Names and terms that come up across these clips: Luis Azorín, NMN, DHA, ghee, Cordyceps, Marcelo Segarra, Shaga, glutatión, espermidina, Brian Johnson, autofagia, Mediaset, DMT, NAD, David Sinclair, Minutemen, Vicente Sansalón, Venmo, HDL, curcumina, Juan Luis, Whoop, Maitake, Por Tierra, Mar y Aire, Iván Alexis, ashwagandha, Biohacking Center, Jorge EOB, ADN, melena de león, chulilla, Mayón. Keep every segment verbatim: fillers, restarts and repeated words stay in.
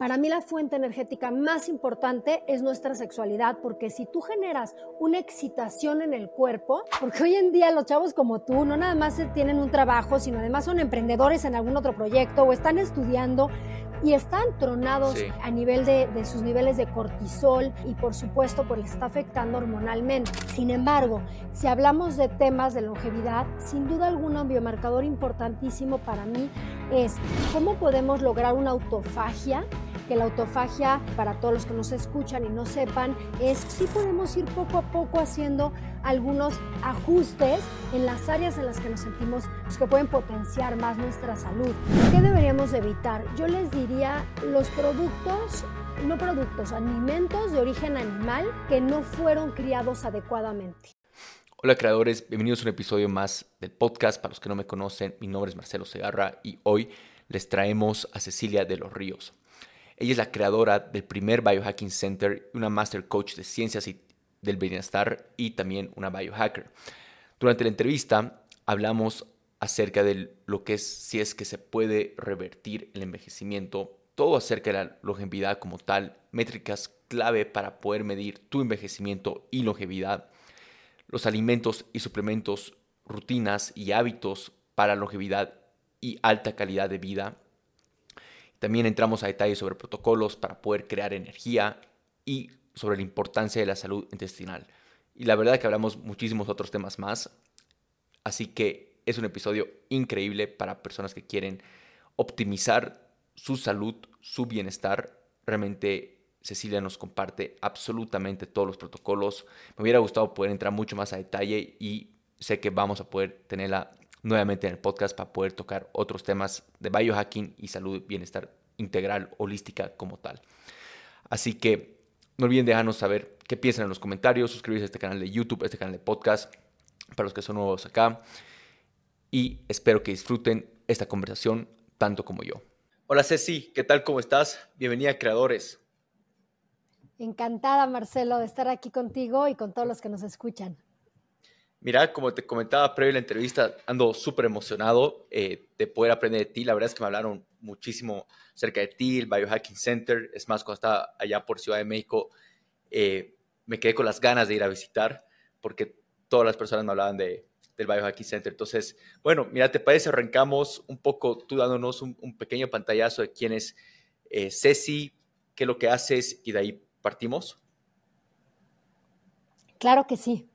Para mí la fuente energética más importante es nuestra sexualidad, porque si tú generas una excitación en el cuerpo, porque hoy en día los chavos como tú no nada más tienen un trabajo, sino además son emprendedores en algún otro proyecto o están estudiando y están tronados sí. a nivel de, de sus niveles de cortisol y por supuesto pues les está afectando hormonalmente. Sin embargo, si hablamos de temas de longevidad, sin duda alguna un biomarcador importantísimo para mí es cómo podemos lograr una autofagia, que la autofagia, para todos los que nos escuchan y no sepan, es si podemos ir poco a poco haciendo algunos ajustes en las áreas en las que nos sentimos que pueden potenciar más nuestra salud. ¿Qué deberíamos evitar? Yo les diría los productos, no productos, alimentos de origen animal que no fueron criados adecuadamente. Hola creadores, bienvenidos a un episodio más del podcast. Para los que no me conocen, mi nombre es Marcelo Segarra y hoy les traemos a Cecilia de los Ríos. Ella es la creadora del primer Biohacking Center, una Master Coach de Ciencias y del Bienestar y también una biohacker. Durante la entrevista hablamos acerca de lo que es, si es que se puede revertir el envejecimiento, todo acerca de la longevidad como tal, métricas clave para poder medir tu envejecimiento y longevidad, los alimentos y suplementos, rutinas y hábitos para longevidad y alta calidad de vida. También entramos a detalles sobre protocolos para poder crear energía y sobre la importancia de la salud intestinal. Y la verdad es que hablamos muchísimos otros temas más. Así que es un episodio increíble para personas que quieren optimizar su salud, su bienestar. Realmente Cecilia nos comparte absolutamente todos los protocolos. Me hubiera gustado poder entrar mucho más a detalle y sé que vamos a poder tenerla nuevamente en el podcast para poder tocar otros temas de biohacking y salud, bienestar integral, holística como tal. Así que no olviden dejarnos saber qué piensan en los comentarios, suscribirse a este canal de YouTube, a este canal de podcast, para los que son nuevos acá. Y espero que disfruten esta conversación tanto como yo. Hola Ceci, ¿qué tal? ¿Cómo estás? Bienvenida a Creadores. Encantada, Marcelo, de estar aquí contigo y con todos los que nos escuchan. Mira, como te comentaba previo a la entrevista, ando súper emocionado eh, de poder aprender de ti. La verdad es que me hablaron muchísimo acerca de ti, el Biohacking Center. Es más, cuando estaba allá por Ciudad de México, eh, me quedé con las ganas de ir a visitar porque todas las personas me hablaban de, del Biohacking Center. Entonces, bueno, mira, ¿te parece? Arrancamos un poco tú dándonos un, un pequeño pantallazo de quién es eh, Ceci, qué es lo que haces y de ahí partimos. Claro que sí.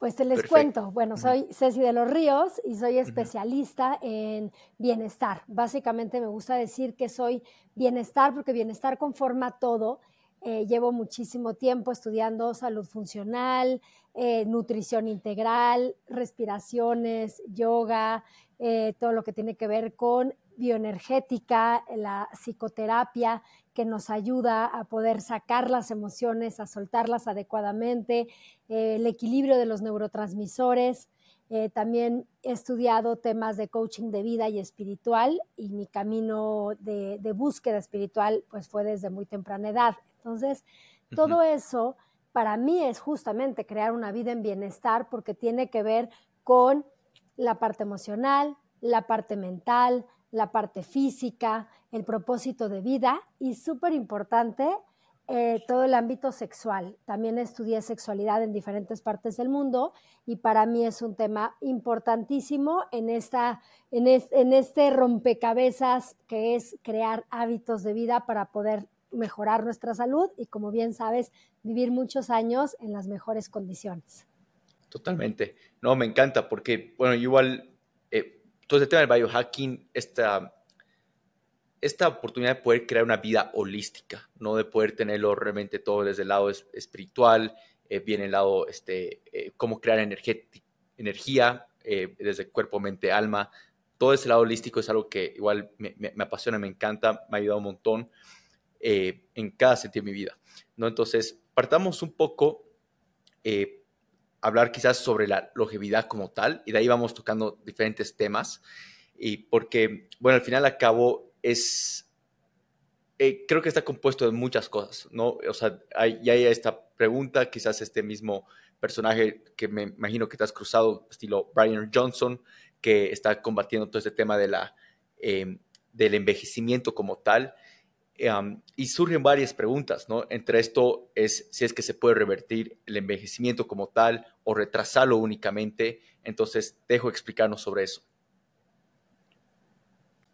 Pues te les Perfecto. cuento, bueno, soy Ceci de los Ríos y soy especialista uh-huh. en bienestar. Básicamente me gusta decir que soy bienestar porque bienestar conforma todo. Eh, llevo muchísimo tiempo estudiando salud funcional, eh, nutrición integral, respiraciones, yoga, eh, todo lo que tiene que ver con bioenergética, la psicoterapia que nos ayuda a poder sacar las emociones, a soltarlas adecuadamente, eh, el equilibrio de los neurotransmisores. Eh, también he estudiado temas de coaching de vida y espiritual y mi camino de, de búsqueda espiritual pues, fue desde muy temprana edad. Entonces, uh-huh. todo eso para mí es justamente crear una vida en bienestar porque tiene que ver con la parte emocional, la parte mental, la parte física, el propósito de vida y súper importante eh, todo el ámbito sexual. También estudié sexualidad en diferentes partes del mundo y para mí es un tema importantísimo en, esta, en, es, en este rompecabezas que es crear hábitos de vida para poder mejorar nuestra salud y, como bien sabes, vivir muchos años en las mejores condiciones. Totalmente. No, me encanta porque, bueno, igual... Eh, Entonces, el tema del biohacking, esta, esta oportunidad de poder crear una vida holística, ¿no? De poder tenerlo realmente todo desde el lado es, espiritual, eh, viene el lado, este, eh, cómo crear energeti- energía eh, desde cuerpo, mente, alma. Todo ese lado holístico es algo que igual me, me, me apasiona, me encanta, me ha ayudado un montón eh, en cada sentido de mi vida, ¿no? Entonces, partamos un poco... Eh, hablar quizás sobre la longevidad como tal, y de ahí vamos tocando diferentes temas, y porque, bueno, al final al cabo es, eh, creo que está compuesto de muchas cosas, ¿no? O sea, hay, ya hay esta pregunta, quizás este mismo personaje que me imagino que te has cruzado, estilo Brian Johnson, que está combatiendo todo este tema de la eh, del envejecimiento como tal. Um, y surgen varias preguntas, ¿no? Entre esto es si es que se puede revertir el envejecimiento como tal o retrasarlo únicamente. Entonces, te dejo explicarnos sobre eso.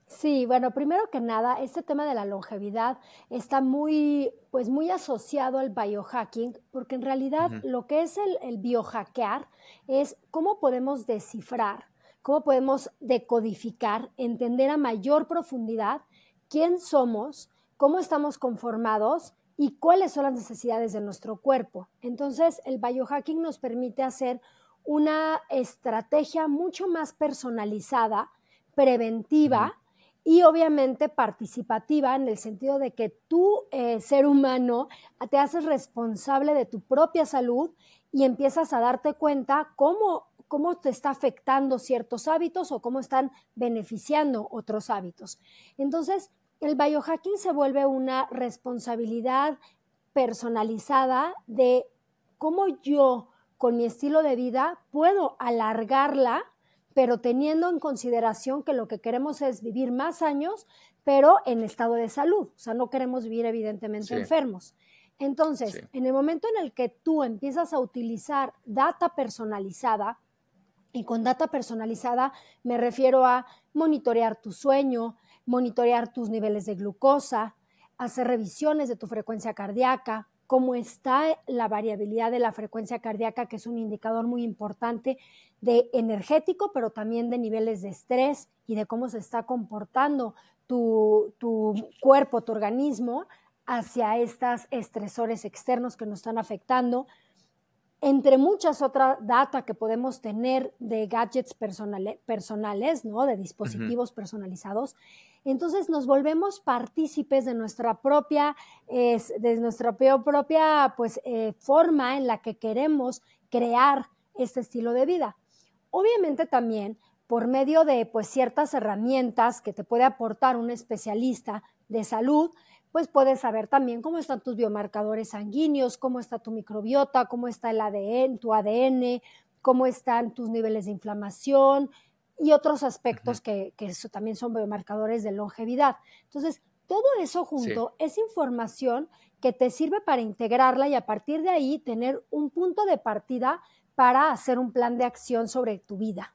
Sí, bueno, primero que nada, este tema de la longevidad está muy, pues muy asociado al biohacking, porque en realidad uh-huh. lo que es el, el biohackear es cómo podemos descifrar, cómo podemos decodificar, entender a mayor profundidad quién somos, cómo estamos conformados y cuáles son las necesidades de nuestro cuerpo. Entonces, el biohacking nos permite hacer una estrategia mucho más personalizada, preventiva uh-huh. y obviamente participativa, en el sentido de que tú, eh, ser humano, te haces responsable de tu propia salud y empiezas a darte cuenta cómo, cómo te está afectando ciertos hábitos o cómo están beneficiando otros hábitos. Entonces, el biohacking se vuelve una responsabilidad personalizada de cómo yo, con mi estilo de vida, puedo alargarla, pero teniendo en consideración que lo que queremos es vivir más años, pero en estado de salud. O sea, no queremos vivir evidentemente sí. enfermos. Entonces, sí. en el momento en el que tú empiezas a utilizar data personalizada, y con data personalizada me refiero a monitorear tu sueño, monitorear tus niveles de glucosa, hacer revisiones de tu frecuencia cardíaca, cómo está la variabilidad de la frecuencia cardíaca, que es un indicador muy importante de energético, pero también de niveles de estrés y de cómo se está comportando tu, tu cuerpo, tu organismo, hacia estos estresores externos que nos están afectando, entre muchas otras data que podemos tener de gadgets personale, personales, ¿no? De dispositivos uh-huh. personalizados. Entonces nos volvemos partícipes de nuestra propia, eh, de nuestra propia pues, eh, forma en la que queremos crear este estilo de vida. Obviamente también por medio de pues, ciertas herramientas que te puede aportar un especialista de salud, pues puedes saber también cómo están tus biomarcadores sanguíneos, cómo está tu microbiota, cómo está el A D N, tu A D N, cómo están tus niveles de inflamación, y otros aspectos que, que eso también son biomarcadores de longevidad. Entonces, todo eso junto sí. es información que te sirve para integrarla y a partir de ahí tener un punto de partida para hacer un plan de acción sobre tu vida.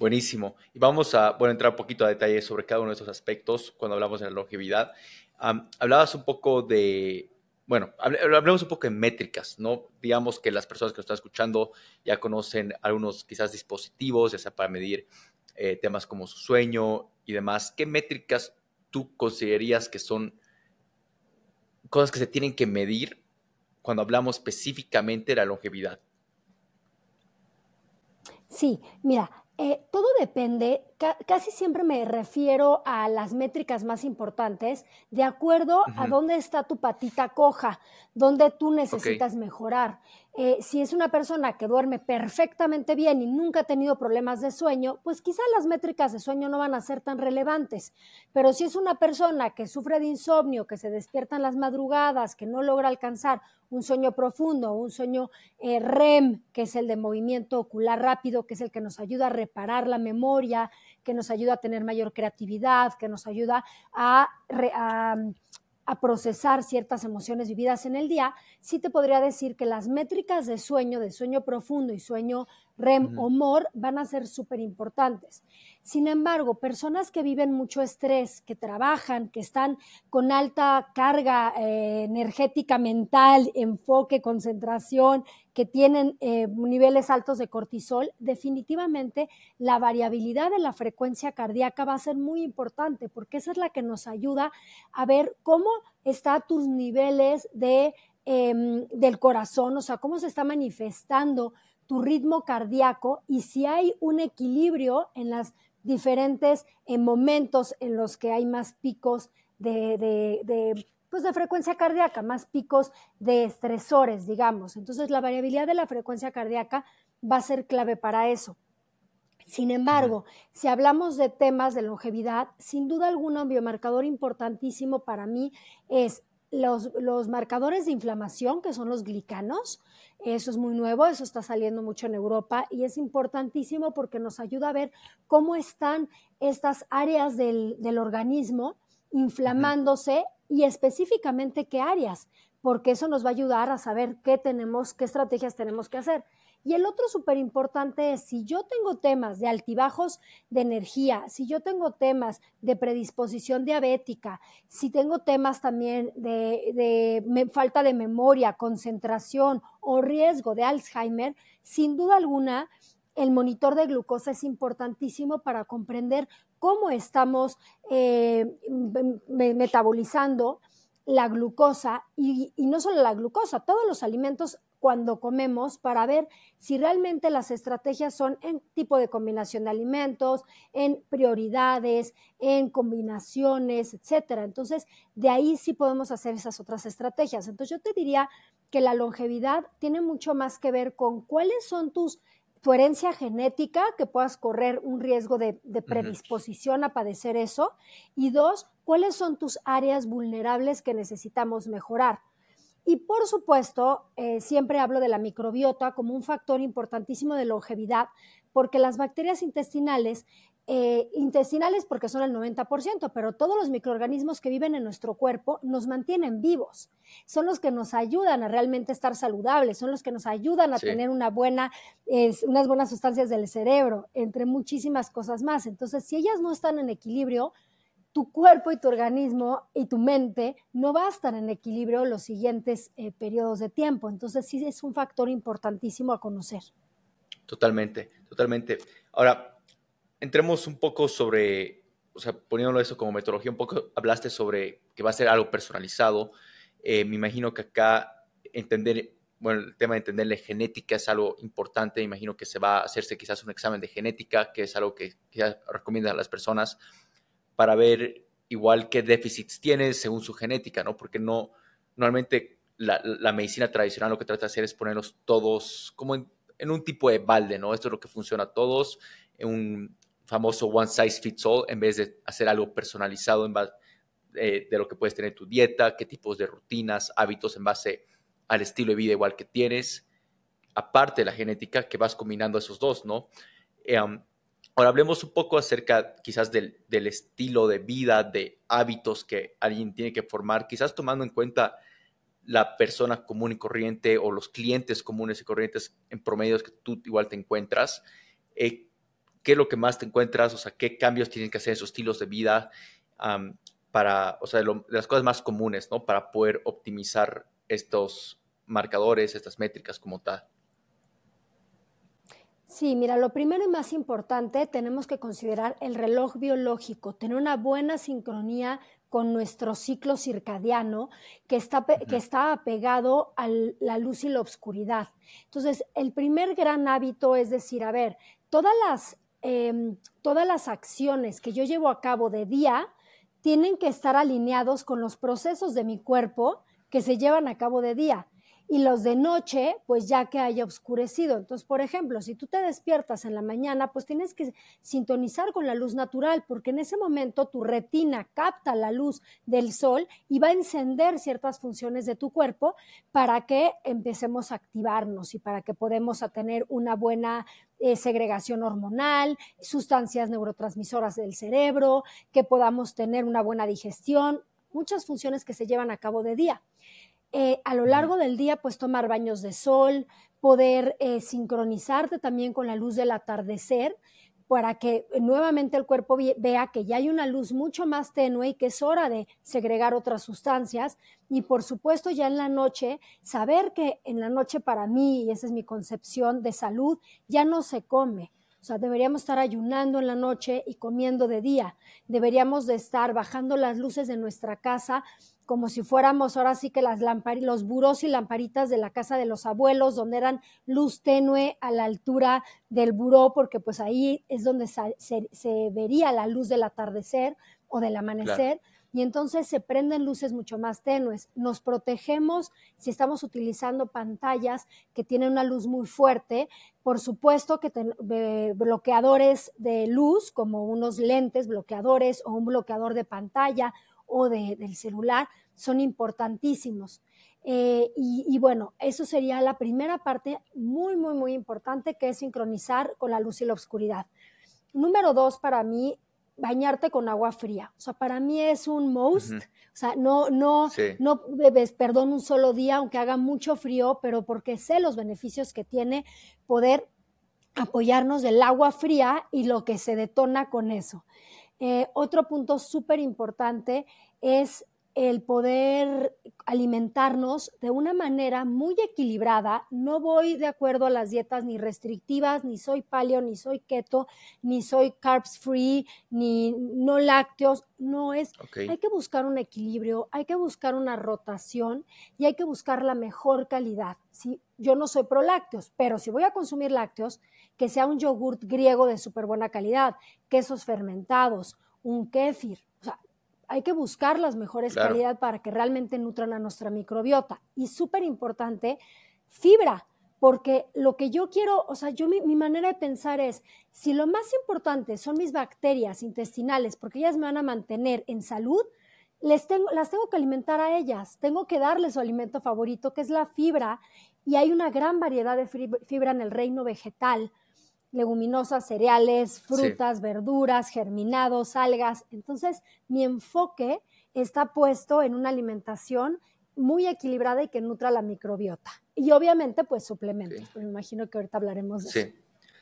Buenísimo. Y vamos a bueno, entrar un poquito a detalle sobre cada uno de estos aspectos cuando hablamos de la longevidad. Um, hablabas un poco de... Bueno, hablemos un poco de métricas, ¿no? Digamos que las personas que nos están escuchando ya conocen algunos quizás dispositivos, ya sea para medir eh, temas como su sueño y demás. ¿Qué métricas tú considerarías que son cosas que se tienen que medir cuando hablamos específicamente de la longevidad? Sí, mira, eh, todo depende, ca- casi siempre me refiero a las métricas más importantes de acuerdo uh-huh. a dónde está tu patita coja, dónde tú necesitas okay. mejorar. Eh, si es una persona que duerme perfectamente bien y nunca ha tenido problemas de sueño, pues quizá las métricas de sueño no van a ser tan relevantes. Pero si es una persona que sufre de insomnio, que se despierta en las madrugadas, que no logra alcanzar un sueño profundo, un sueño eh, R E M, que es el de movimiento ocular rápido, que es el que nos ayuda a reparar la memoria, que nos ayuda a tener mayor creatividad, que nos ayuda a... a a procesar ciertas emociones vividas en el día, sí te podría decir que las métricas de sueño, de sueño profundo y sueño R E M uh-huh. o M O R, van a ser súper importantes. Sin embargo, personas que viven mucho estrés, que trabajan, que están con alta carga eh, energética, mental, enfoque, concentración, que tienen eh, niveles altos de cortisol, definitivamente la variabilidad de la frecuencia cardíaca va a ser muy importante, porque esa es la que nos ayuda a ver cómo están tus niveles de, eh, del corazón, o sea, cómo se está manifestando tu ritmo cardíaco y si hay un equilibrio en las diferentes eh, momentos en los que hay más picos de, de, de, pues de frecuencia cardíaca, más picos de estresores, digamos. Entonces, la variabilidad de la frecuencia cardíaca va a ser clave para eso. Sin embargo, si hablamos de temas de longevidad, sin duda alguna un biomarcador importantísimo para mí es los, los marcadores de inflamación, que son los glicanos. Eso es muy nuevo, eso está saliendo mucho en Europa y es importantísimo porque nos ayuda a ver cómo están estas áreas del, del organismo inflamándose y específicamente qué áreas, porque eso nos va a ayudar a saber qué tenemos, qué estrategias tenemos que hacer. Y el otro súper importante es, si yo tengo temas de altibajos de energía, si yo tengo temas de predisposición diabética, si tengo temas también de, de me, falta de memoria, concentración o riesgo de Alzheimer, sin duda alguna, el monitor de glucosa es importantísimo para comprender cómo estamos eh, metabolizando la glucosa y, y no solo la glucosa, todos los alimentos cuando comemos para ver si realmente las estrategias son en tipo de combinación de alimentos, en prioridades, en combinaciones, etcétera. Entonces, de ahí sí podemos hacer esas otras estrategias. Entonces, yo te diría que la longevidad tiene mucho más que ver con cuáles son tus, tu herencia genética, que puedas correr un riesgo de, de predisposición a padecer eso, y dos, cuáles son tus áreas vulnerables que necesitamos mejorar. Y por supuesto, eh, siempre hablo de la microbiota como un factor importantísimo de longevidad, porque las bacterias intestinales, eh, intestinales porque son el noventa por ciento, pero todos los microorganismos que viven en nuestro cuerpo nos mantienen vivos, son los que nos ayudan a realmente estar saludables, son los que nos ayudan a sí. tener una buena, eh, unas buenas sustancias del cerebro, entre muchísimas cosas más. Entonces, si ellas no están en equilibrio, tu cuerpo y tu organismo y tu mente no va a estar en equilibrio los siguientes eh, periodos de tiempo. Entonces, sí es un factor importantísimo a conocer. Totalmente, totalmente. Ahora, entremos un poco sobre, o sea, poniéndolo eso como metodología, un poco hablaste sobre que va a ser algo personalizado. Eh, me imagino que acá entender, bueno, el tema de entender la genética es algo importante. Me imagino que se va a hacerse quizás un examen de genética, que es algo que quizás recomiendan a las personas, para ver igual qué déficits tiene según su genética, ¿no? Porque no, normalmente la, la medicina tradicional lo que trata de hacer es ponerlos todos como en, en un tipo de balde, ¿no? Esto es lo que funciona a todos, en un famoso one size fits all, en vez de hacer algo personalizado en base, eh, de lo que puedes tener en tu dieta, qué tipos de rutinas, hábitos en base al estilo de vida igual que tienes, aparte de la genética, que vas combinando esos dos, ¿no? Eh, um, Ahora hablemos un poco acerca quizás del, del estilo de vida, de hábitos que alguien tiene que formar, quizás tomando en cuenta la persona común y corriente o los clientes comunes y corrientes en promedios que tú igual te encuentras. Eh, ¿Qué es lo que más te encuentras? O sea, ¿qué cambios tienen que hacer en sus estilos de vida um, para, o sea, de, lo, de las cosas más comunes, ¿no? Para poder optimizar estos marcadores, estas métricas como tal. Sí, mira, lo primero y más importante, tenemos que considerar el reloj biológico, tener una buena sincronía con nuestro ciclo circadiano que está, que está apegado a la luz y la oscuridad. Entonces, el primer gran hábito es decir, a ver, todas las, eh, todas las acciones que yo llevo a cabo de día tienen que estar alineados con los procesos de mi cuerpo que se llevan a cabo de día. Y los de noche, pues ya que haya oscurecido. Entonces, por ejemplo, si tú te despiertas en la mañana, pues tienes que sintonizar con la luz natural, porque en ese momento tu retina capta la luz del sol y va a encender ciertas funciones de tu cuerpo para que empecemos a activarnos y para que podamos tener una buena eh, segregación hormonal, sustancias neurotransmisoras del cerebro, que podamos tener una buena digestión, muchas funciones que se llevan a cabo de día. Eh, a lo largo del día, pues tomar baños de sol, poder eh, sincronizarte también con la luz del atardecer para que nuevamente el cuerpo vea que ya hay una luz mucho más tenue y que es hora de segregar otras sustancias. Y por supuesto ya en la noche, saber que en la noche para mí, y esa es mi concepción de salud, ya no se come. O sea, deberíamos estar ayunando en la noche y comiendo de día. Deberíamos de estar bajando las luces de nuestra casa como si fuéramos ahora sí que las lampar- los burós y lamparitas de la casa de los abuelos, donde eran luz tenue a la altura del buró, porque pues ahí es donde sa- se, se vería la luz del atardecer o del amanecer, claro. Y entonces se prenden luces mucho más tenues. Nos protegemos si estamos utilizando pantallas que tienen una luz muy fuerte, por supuesto que ten, eh, bloqueadores de luz, como unos lentes bloqueadores o un bloqueador de pantalla, o de, del celular son importantísimos. Eh, y, y bueno, eso sería la primera parte muy, muy, muy importante, que es sincronizar con la luz y la oscuridad. Número dos, para mí, bañarte con agua fría. O sea, para mí es un must. Uh-huh. O sea, no, no, sí. no bebes, perdón, un solo día, aunque haga mucho frío, pero porque sé los beneficios que tiene poder apoyarnos del agua fría y lo que se detona con eso. Eh, otro punto súper importante es el poder alimentarnos de una manera muy equilibrada. No voy de acuerdo a las dietas ni restrictivas, ni soy paleo, ni soy keto, ni soy carbs free, ni no lácteos. No es, okay. Hay que buscar un equilibrio, hay que buscar una rotación y hay que buscar la mejor calidad. ¿Sí? Yo no soy pro lácteos, pero si voy a consumir lácteos, que sea un yogurt griego de súper buena calidad, quesos fermentados, un kéfir. O sea, hay que buscar las mejores claro. calidad para que realmente nutran a nuestra microbiota. Y súper importante, fibra, porque lo que yo quiero, o sea, yo mi, mi manera de pensar es, si lo más importante son mis bacterias intestinales, porque ellas me van a mantener en salud, les tengo, las tengo que alimentar a ellas, tengo que darles su alimento favorito, que es la fibra, y hay una gran variedad de fibra en el reino vegetal, leguminosas, cereales, frutas, sí. verduras, germinados, algas. Entonces, mi enfoque está puesto en una alimentación muy equilibrada y que nutra la microbiota. Y obviamente, pues, suplementos. Sí. Pues me imagino que ahorita hablaremos de sí. eso.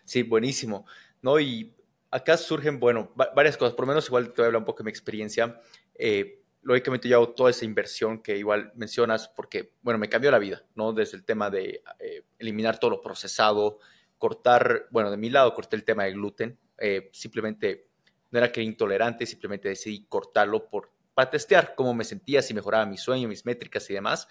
Sí, buenísimo. No, y acá surgen, bueno, va- varias cosas. Por lo menos igual te voy a hablar un poco de mi experiencia. Eh, lógicamente yo hago toda esa inversión que igual mencionas porque, bueno, me cambió la vida, ¿no? Desde el tema de eh, eliminar todo lo procesado, cortar, bueno, de mi lado corté el tema del gluten, eh, simplemente no era que era intolerante, simplemente decidí cortarlo por, para testear cómo me sentía, si mejoraba mi sueño, mis métricas y demás,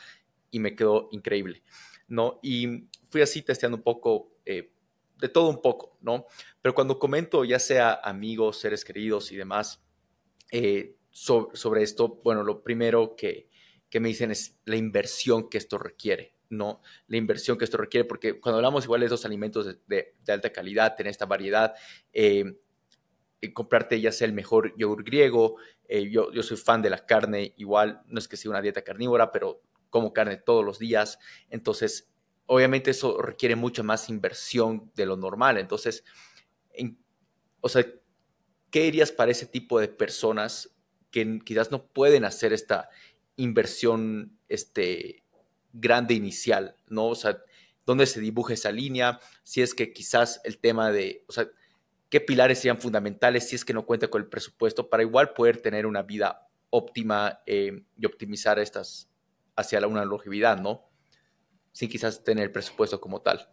y me quedó increíble, ¿no? Y fui así testeando un poco, eh, de todo un poco, ¿no? Pero cuando comento, ya sea amigos, seres queridos y demás, eh, sobre, sobre esto, bueno, lo primero que, que me dicen es la inversión que esto requiere. No, la inversión que esto requiere, porque cuando hablamos igual de esos alimentos de, de, de alta calidad, tener esta variedad, eh, comprarte ya sea el mejor yogur griego, eh, yo, yo soy fan de la carne, igual no es que sea una dieta carnívora, pero como carne todos los días, entonces obviamente eso requiere mucha más inversión de lo normal, entonces, en, o sea, ¿qué dirías para ese tipo de personas que quizás no pueden hacer esta inversión, este... grande inicial, ¿no? O sea, ¿dónde se dibuja esa línea? Si es que quizás el tema de, o sea, ¿qué pilares serían fundamentales si es que no cuenta con el presupuesto para igual poder tener una vida óptima eh, y optimizar estas hacia la, una longevidad, ¿no? Sin quizás tener el presupuesto como tal.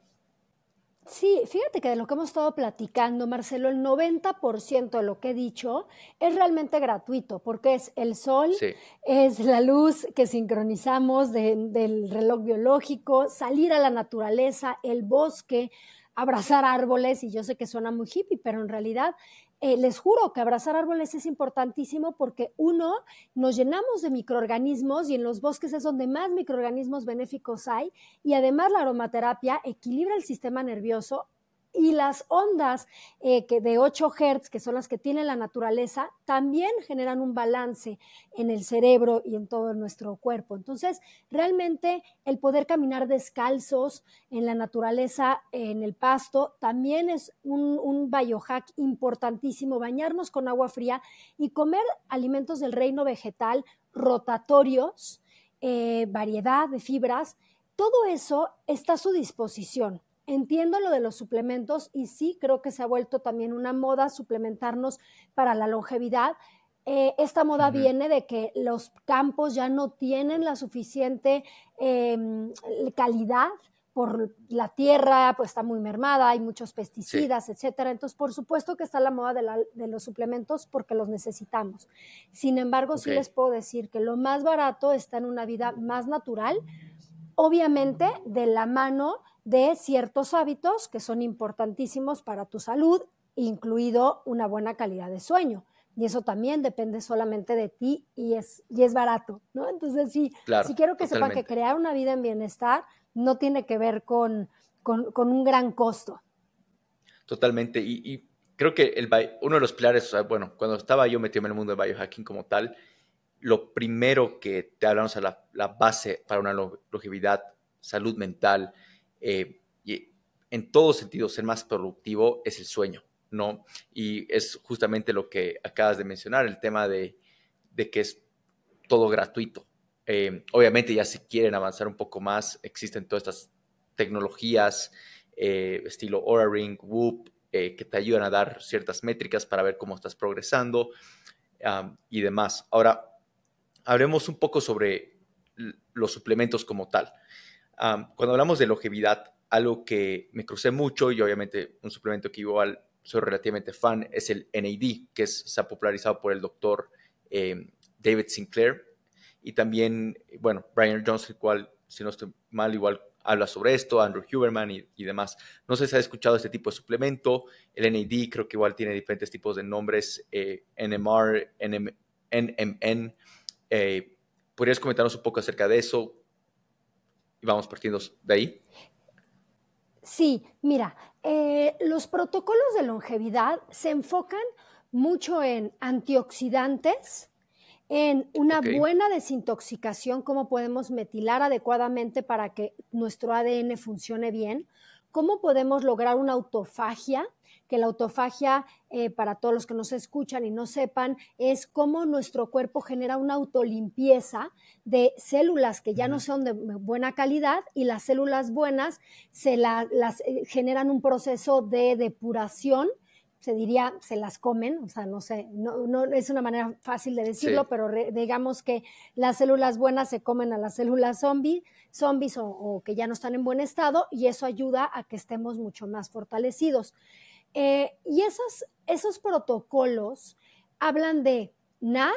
Sí, fíjate que de lo que hemos estado platicando, Marcelo, el noventa por ciento de lo que he dicho es realmente gratuito, porque es el sol, sí. es la luz que sincronizamos de, del reloj biológico, salir a la naturaleza, el bosque, abrazar árboles, y yo sé que suena muy hippie, pero en realidad... Eh, les juro que abrazar árboles es importantísimo porque, uno, nos llenamos de microorganismos y en los bosques es donde más microorganismos benéficos hay y además la aromaterapia equilibra el sistema nervioso y las ondas eh, que de ocho hertz, que son las que tiene la naturaleza, también generan un balance en el cerebro y en todo nuestro cuerpo. Entonces, realmente el poder caminar descalzos en la naturaleza, en el pasto, también es un, un biohack importantísimo, bañarnos con agua fría y comer alimentos del reino vegetal, rotatorios, eh, variedad de fibras, todo eso está a su disposición. Entiendo lo de los suplementos y sí creo que se ha vuelto también una moda suplementarnos para la longevidad. Eh, esta moda uh-huh. viene de que los campos ya no tienen la suficiente eh, calidad por la tierra, pues está muy mermada, hay muchos pesticidas, sí. etcétera. Entonces, por supuesto que está la moda de, la, de los suplementos porque los necesitamos. Sin embargo, okay. sí les puedo decir que lo más barato está en una vida más natural, obviamente de la mano de ciertos hábitos que son importantísimos para tu salud, incluido una buena calidad de sueño. Y eso también depende solamente de ti y es, y es barato, ¿no? Entonces, sí, claro, sí quiero que totalmente. Sepan que crear una vida en bienestar no tiene que ver con, con, con un gran costo. Totalmente. Y, y creo que el, uno de los pilares, o sea, bueno, cuando estaba yo metido en el mundo de biohacking como tal, lo primero que te hablamos es la, la base para una longevidad, salud mental, eh, y en todos sentidos, ser más productivo es el sueño, ¿no? Y es justamente lo que acabas de mencionar, el tema de, de que es todo gratuito. Eh, obviamente ya si quieren avanzar un poco más, existen todas estas tecnologías, eh, estilo Oura Ring, Whoop, eh, que te ayudan a dar ciertas métricas para ver cómo estás progresando um, y demás. Ahora, hablemos un poco sobre los suplementos como tal. Um, cuando hablamos de longevidad, algo que me crucé mucho y obviamente un suplemento que igual soy relativamente fan es el N A D, que es, se ha popularizado por el doctor eh, David Sinclair y también, bueno, Brian Johnson, cual, si no estoy mal, igual habla sobre esto, Andrew Huberman y, y demás. No sé si has escuchado este tipo de suplemento. El N A D creo que igual tiene diferentes tipos de nombres, eh, N M R, N M N. Eh, ¿Podrías comentarnos un poco acerca de eso? Y vamos partiendo de ahí. Sí, mira, eh, los protocolos de longevidad se enfocan mucho en antioxidantes, en una okay. buena desintoxicación, cómo podemos metilar adecuadamente para que nuestro A D N funcione bien, cómo podemos lograr una autofagia, que la autofagia, eh, para todos los que nos escuchan y no sepan, es cómo nuestro cuerpo genera una autolimpieza de células que ya no son de buena calidad y las células buenas se la, las eh, generan un proceso de depuración, se diría, se las comen, o sea, no sé, no, no es una manera fácil de decirlo, sí. pero re, digamos que las células buenas se comen a las células zombie, zombies o, o que ya no están en buen estado y eso ayuda a que estemos mucho más fortalecidos. Eh, y esos, esos protocolos hablan de N A D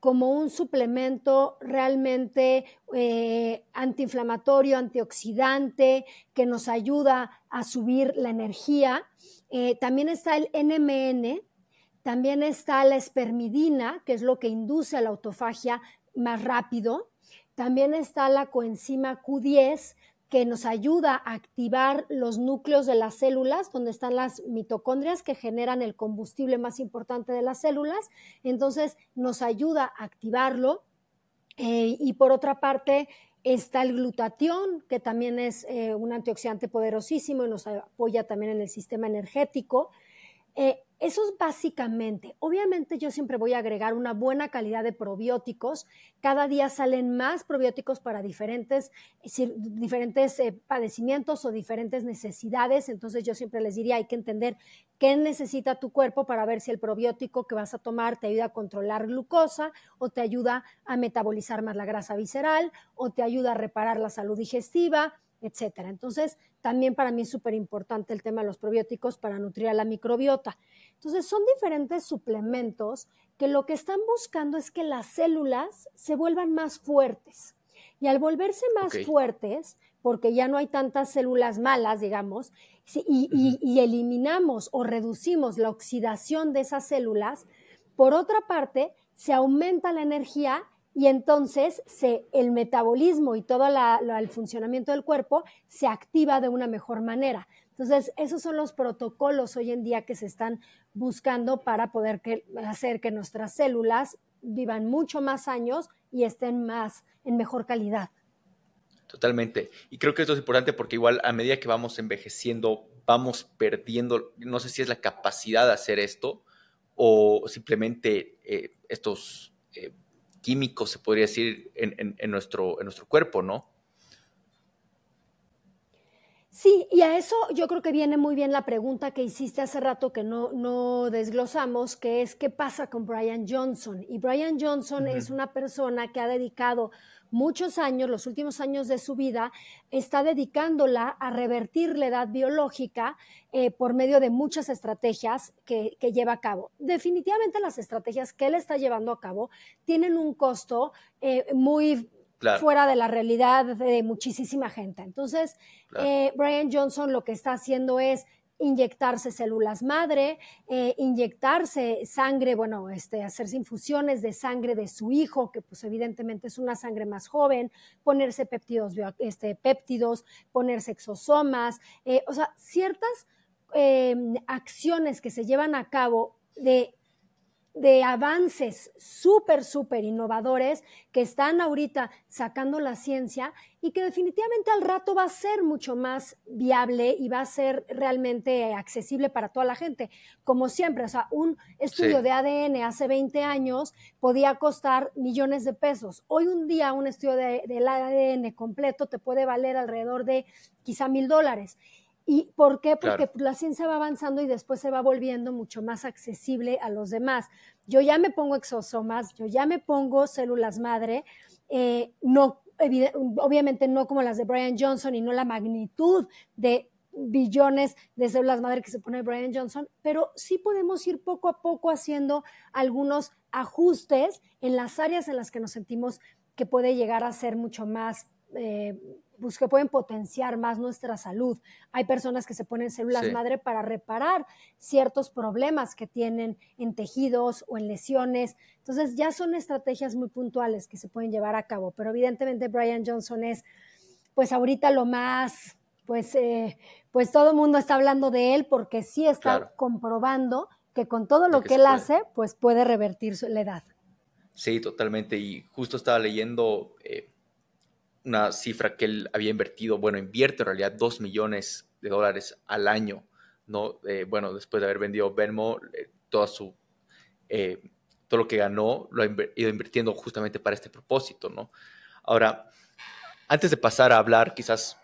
como un suplemento realmente eh, antiinflamatorio, antioxidante, que nos ayuda a subir la energía. Eh, también está el N M N, también está la espermidina, que es lo que induce a la autofagia más rápido. También está la coenzima Q diez, que nos ayuda a activar los núcleos de las células, donde están las mitocondrias que generan el combustible más importante de las células, entonces nos ayuda a activarlo. Eh, y por otra parte está el glutatión, que también es eh, un antioxidante poderosísimo y nos apoya también en el sistema energético. Eh, Eso es básicamente. Obviamente yo siempre voy a agregar una buena calidad de probióticos. Cada día salen más probióticos para diferentes, diferentes eh, padecimientos o diferentes necesidades. Entonces yo siempre les diría, hay que entender qué necesita tu cuerpo para ver si el probiótico que vas a tomar te ayuda a controlar glucosa o te ayuda a metabolizar más la grasa visceral o te ayuda a reparar la salud digestiva, etcétera. Entonces, también para mí es súper importante el tema de los probióticos para nutrir a la microbiota. Entonces, son diferentes suplementos que lo que están buscando es que las células se vuelvan más fuertes. Y al volverse más okay. fuertes, porque ya no hay tantas células malas, digamos, y, y, y eliminamos o reducimos la oxidación de esas células, por otra parte, se aumenta la energía y entonces se, el metabolismo y todo la, la, el funcionamiento del cuerpo se activa de una mejor manera. Entonces, esos son los protocolos hoy en día que se están buscando para poder que, hacer que nuestras células vivan mucho más años y estén más en mejor calidad. Totalmente. Y creo que esto es importante porque igual a medida que vamos envejeciendo, vamos perdiendo, no sé si es la capacidad de hacer esto o simplemente eh, estos... Eh, químicos, se podría decir, en, en, en, nuestro, en nuestro cuerpo, ¿no? Sí, y a eso yo creo que viene muy bien la pregunta que hiciste hace rato que no, no desglosamos, que es ¿qué pasa con Brian Johnson? Y Brian Johnson uh-huh. es una persona que ha dedicado muchos años, los últimos años de su vida, está dedicándola a revertir la edad biológica eh, por medio de muchas estrategias que, que lleva a cabo. Definitivamente las estrategias que él está llevando a cabo tienen un costo eh, muy... Claro. fuera de la realidad de muchísima gente. Entonces, claro. eh, Brian Johnson lo que está haciendo es inyectarse células madre, eh, inyectarse sangre, bueno, este, hacerse infusiones de sangre de su hijo, que pues evidentemente es una sangre más joven, ponerse péptidos, este, péptidos, ponerse exosomas, eh, o sea, ciertas eh, acciones que se llevan a cabo de de avances súper, súper innovadores que están ahorita sacando la ciencia y que definitivamente al rato va a ser mucho más viable y va a ser realmente accesible para toda la gente. Como siempre, o sea, un estudio sí. de A D N hace veinte años podía costar millones de pesos. Hoy un día un estudio de, del A D N completo te puede valer alrededor de quizá mil dólares. ¿Y por qué? Porque claro. la ciencia va avanzando y después se va volviendo mucho más accesible a los demás. Yo ya me pongo exosomas, yo ya me pongo células madre, eh, no, evidente, obviamente no como las de Brian Johnson y no la magnitud de billones de células madre que se pone Brian Johnson, pero sí podemos ir poco a poco haciendo algunos ajustes en las áreas en las que nos sentimos que puede llegar a ser mucho más eh, pues que pueden potenciar más nuestra salud. Hay personas que se ponen células sí. madre para reparar ciertos problemas que tienen en tejidos o en lesiones. Entonces ya son estrategias muy puntuales que se pueden llevar a cabo, pero evidentemente Brian Johnson es pues ahorita lo más, pues, eh, pues todo el mundo está hablando de él porque sí está claro. comprobando que con todo lo, lo que, que él puede. hace, pues puede revertir su, la edad. Sí, totalmente, y justo estaba leyendo... Eh, una cifra que él había invertido, bueno, invierte en realidad dos millones de dólares al año, ¿no? Eh, bueno, después de haber vendido Venmo, eh, toda su, eh, todo lo que ganó lo ha inv- ido invirtiendo justamente para este propósito, ¿no? Ahora, antes de pasar a hablar quizás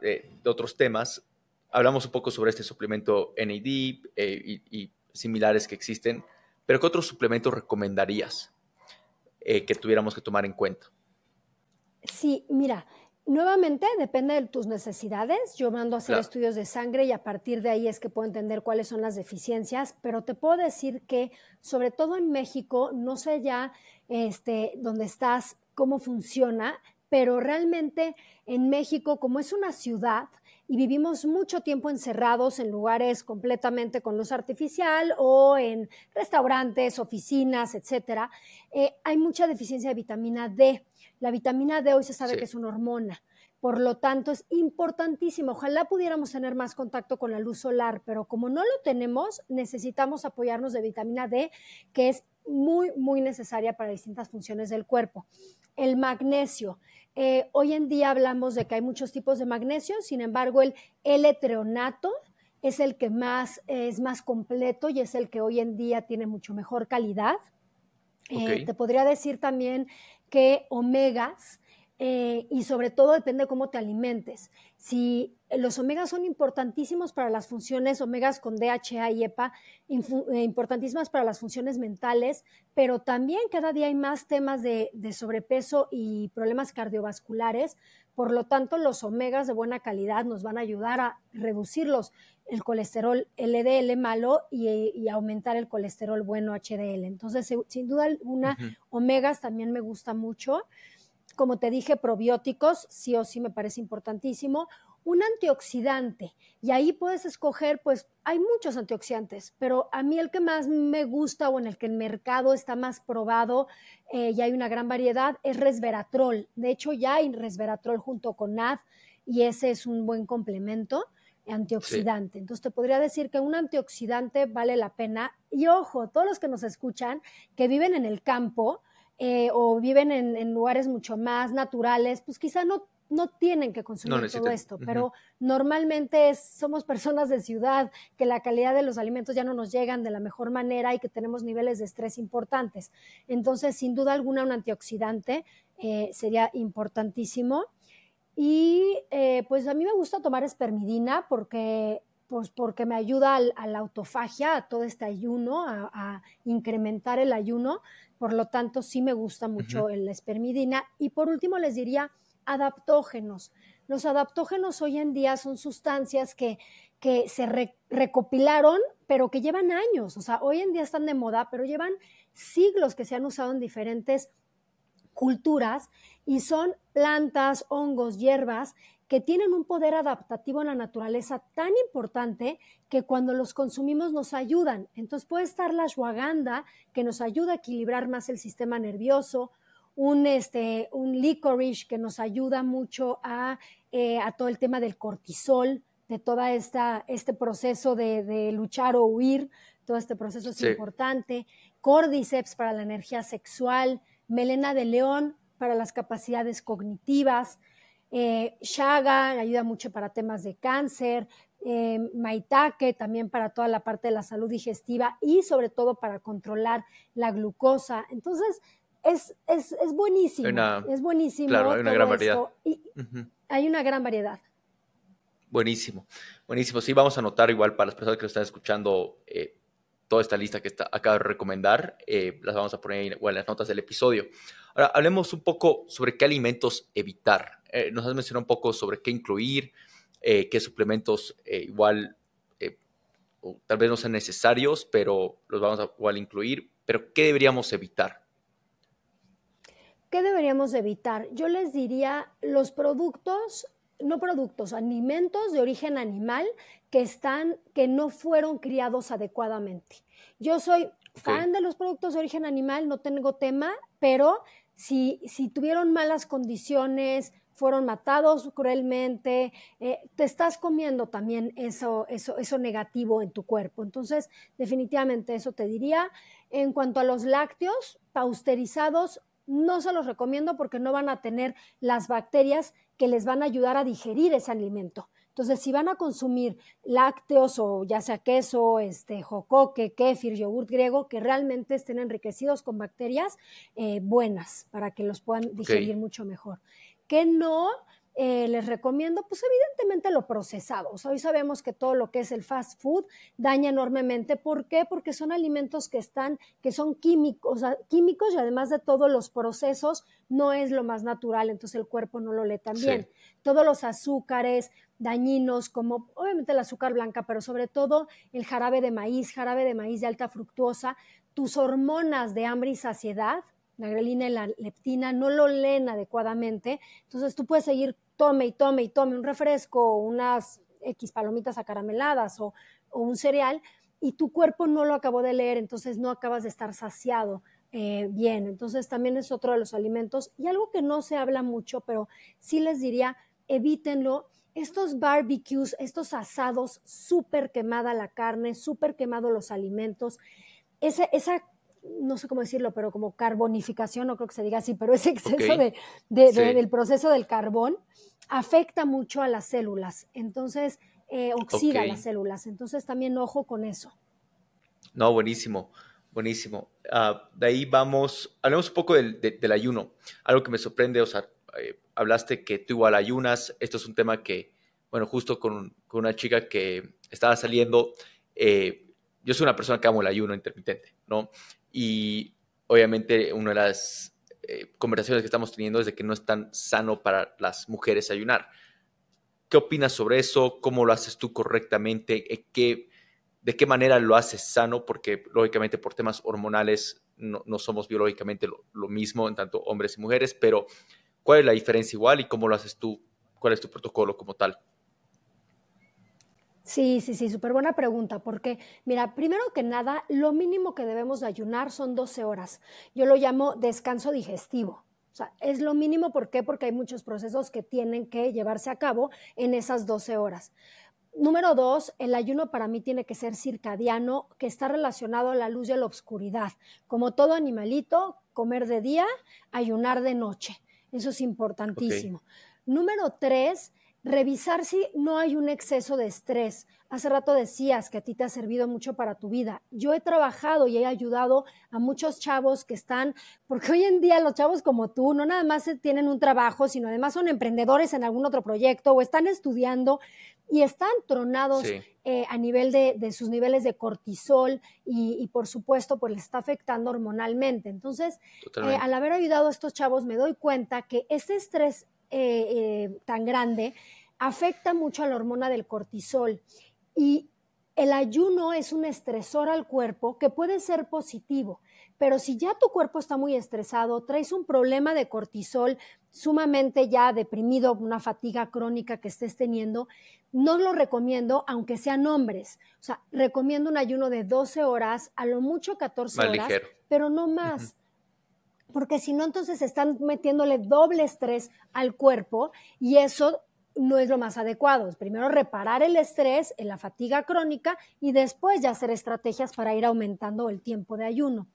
eh, de otros temas, hablamos un poco sobre este suplemento N A D eh, y, y similares que existen, pero ¿qué otros suplementos recomendarías eh, que tuviéramos que tomar en cuenta? Sí, mira, nuevamente depende de tus necesidades. Yo mando a hacer claro. estudios de sangre y a partir de ahí es que puedo entender cuáles son las deficiencias, pero te puedo decir que, sobre todo en México, no sé ya este, dónde estás, cómo funciona, pero realmente en México, como es una ciudad y vivimos mucho tiempo encerrados en lugares completamente con luz artificial o en restaurantes, oficinas, etcétera, eh, hay mucha deficiencia de vitamina D. La vitamina D hoy se sabe sí. que es una hormona, por lo tanto es importantísimo. Ojalá pudiéramos tener más contacto con la luz solar, pero como no lo tenemos, necesitamos apoyarnos de vitamina D, que es muy, muy necesaria para distintas funciones del cuerpo. El magnesio. Eh, hoy en día hablamos de que hay muchos tipos de magnesio, sin embargo el L-treonato es el que más, eh, es más completo y es el que hoy en día tiene mucho mejor calidad. Eh, okay. Te podría decir también que omegas, eh, y sobre todo depende de cómo te alimentes. Si los omegas son importantísimos para las funciones, omegas con D H A y E P A, infu- importantísimas para las funciones mentales, pero también cada día hay más temas de, de sobrepeso y problemas cardiovasculares, por lo tanto los omegas de buena calidad nos van a ayudar a reducirlos, el colesterol L D L malo y, y aumentar el colesterol bueno H D L. Entonces, sin duda alguna, uh-huh. omegas también me gusta mucho. Como te dije, probióticos, sí o sí me parece importantísimo. Un antioxidante, y ahí puedes escoger, pues hay muchos antioxidantes, pero a mí el que más me gusta o en el que el mercado está más probado eh, y hay una gran variedad es resveratrol. De hecho, ya hay resveratrol junto con N A D y ese es un buen complemento antioxidante. Sí. Entonces te podría decir que un antioxidante vale la pena. Y ojo, todos los que nos escuchan, que viven en el campo, Eh, o viven en, en lugares mucho más naturales, pues quizá no, no tienen que consumir no todo esto, pero uh-huh. normalmente es, somos personas de ciudad, que la calidad de los alimentos ya no nos llegan de la mejor manera y que tenemos niveles de estrés importantes. Entonces, sin duda alguna, un antioxidante eh, sería importantísimo. Y eh, pues a mí me gusta tomar espermidina porque... Pues porque me ayuda al, a la autofagia, a todo este ayuno, a, a incrementar el ayuno. Por lo tanto, sí me gusta mucho uh-huh. la espermidina. Y por último, les diría adaptógenos. Los adaptógenos hoy en día son sustancias que, que se re, recopilaron, pero que llevan años. O sea, hoy en día están de moda, pero llevan siglos que se han usado en diferentes culturas y son plantas, hongos, hierbas que tienen un poder adaptativo en la naturaleza tan importante que cuando los consumimos nos ayudan. Entonces puede estar la ashwagandha, que nos ayuda a equilibrar más el sistema nervioso, un, este, un licorice que nos ayuda mucho a, eh, a todo el tema del cortisol, de todo este proceso de, de luchar o huir, todo este proceso es sí. importante. Cordyceps para la energía sexual, melena de león para las capacidades cognitivas, eh, Shaga ayuda mucho para temas de cáncer, eh, Maitake también para toda la parte de la salud digestiva y sobre todo para controlar la glucosa. Entonces es, es, es buenísimo, una, es buenísimo. Claro, hay una gran variedad. Y, uh-huh. Hay una gran variedad. Buenísimo, buenísimo. Sí, vamos a anotar igual para las personas que lo están escuchando eh, toda esta lista que está, acabo de recomendar, eh, las vamos a poner igual en las notas del episodio. Ahora, hablemos un poco sobre qué alimentos evitar. Eh, nos has mencionado un poco sobre qué incluir, eh, qué suplementos eh, igual, eh, o tal vez no sean necesarios, pero los vamos a igual incluir. Pero, ¿qué deberíamos evitar? ¿Qué deberíamos evitar? Yo les diría los productos... no productos, alimentos de origen animal que están, que no fueron criados adecuadamente. Yo soy okay. fan de los productos de origen animal, no tengo tema, pero si, si tuvieron malas condiciones, fueron matados cruelmente, eh, te estás comiendo también eso, eso, eso negativo en tu cuerpo. Entonces, definitivamente eso te diría. En cuanto a los lácteos pasteurizados, no se los recomiendo porque no van a tener las bacterias que les van a ayudar a digerir ese alimento. Entonces, si van a consumir lácteos o ya sea queso, este, jocoque, kéfir, yogurt griego, que realmente estén enriquecidos con bacterias eh, buenas para que los puedan digerir okay. mucho mejor. ¿Qué no eh, les recomiendo? Pues evidentemente lo procesado. O sea, hoy sabemos que todo lo que es el fast food daña enormemente. ¿Por qué? Porque son alimentos que están, que son químicos, químicos y además de todos los procesos, no es lo más natural, entonces el cuerpo no lo lee tan bien. Sí. Todos los azúcares dañinos, como obviamente el azúcar blanca, pero sobre todo el jarabe de maíz, jarabe de maíz de alta fructuosa, tus hormonas de hambre y saciedad, la grelina y la leptina, no lo leen adecuadamente, entonces tú puedes seguir tome y tome y tome un refresco, unas X palomitas acarameladas o, o un cereal, y tu cuerpo no lo acabó de leer, entonces no acabas de estar saciado. Eh, bien, entonces también es otro de los alimentos y algo que no se habla mucho, pero sí les diría, evítenlo, estos barbecues, estos asados, súper quemada la carne, súper quemados los alimentos, esa, esa, no sé cómo decirlo, pero como carbonificación, no creo que se diga así, pero ese exceso okay. de, de, sí. de, del proceso del carbón afecta mucho a las células, entonces eh, oxida okay. las células, entonces también ojo con eso. No, buenísimo. Buenísimo. Uh, de ahí vamos, hablemos un poco del, de, del ayuno. Algo que me sorprende, o sea, eh, hablaste que tú igual ayunas. Esto es un tema que, bueno, justo con, con una chica que estaba saliendo, eh, yo soy una persona que amo el ayuno intermitente, ¿no? Y obviamente una de las eh, conversaciones que estamos teniendo es de que no es tan sano para las mujeres ayunar. ¿Qué opinas sobre eso? ¿Cómo lo haces tú correctamente? ¿Qué... ¿De qué manera lo haces sano? Porque, lógicamente, por temas hormonales no, no somos biológicamente lo, lo mismo en tanto hombres y mujeres, pero ¿cuál es la diferencia igual y cómo lo haces tú? ¿Cuál es tu protocolo como tal? Sí, sí, sí, súper buena pregunta, porque, mira, primero que nada, lo mínimo que debemos de ayunar son doce horas. Yo lo llamo descanso digestivo. O sea, es lo mínimo, ¿por qué? Porque hay muchos procesos que tienen que llevarse a cabo en esas doce horas. Número dos, el ayuno para mí tiene que ser circadiano, que está relacionado a la luz y a la oscuridad. Como todo animalito, comer de día, ayunar de noche. Eso es importantísimo. Okay. Número tres, revisar si no hay un exceso de estrés. Hace rato decías que a ti te ha servido mucho para tu vida. Yo he trabajado y he ayudado a muchos chavos que están, porque hoy en día los chavos como tú no nada más tienen un trabajo, sino además son emprendedores en algún otro proyecto o están estudiando y están tronados sí. eh, a nivel de, de sus niveles de cortisol y, y por supuesto pues les está afectando hormonalmente. Entonces, eh, al haber ayudado a estos chavos me doy cuenta que ese estrés Eh, eh, tan grande, afecta mucho a la hormona del cortisol y el ayuno es un estresor al cuerpo que puede ser positivo, pero si ya tu cuerpo está muy estresado, traes un problema de cortisol sumamente ya deprimido, una fatiga crónica que estés teniendo, no lo recomiendo aunque sean hombres, o sea, recomiendo un ayuno de doce horas, a lo mucho catorce horas, ligero. Pero no más. Uh-huh. Porque si no, entonces están metiéndole doble estrés al cuerpo y eso no es lo más adecuado. Primero reparar el estrés, la fatiga crónica y después ya hacer estrategias para ir aumentando el tiempo de ayuno.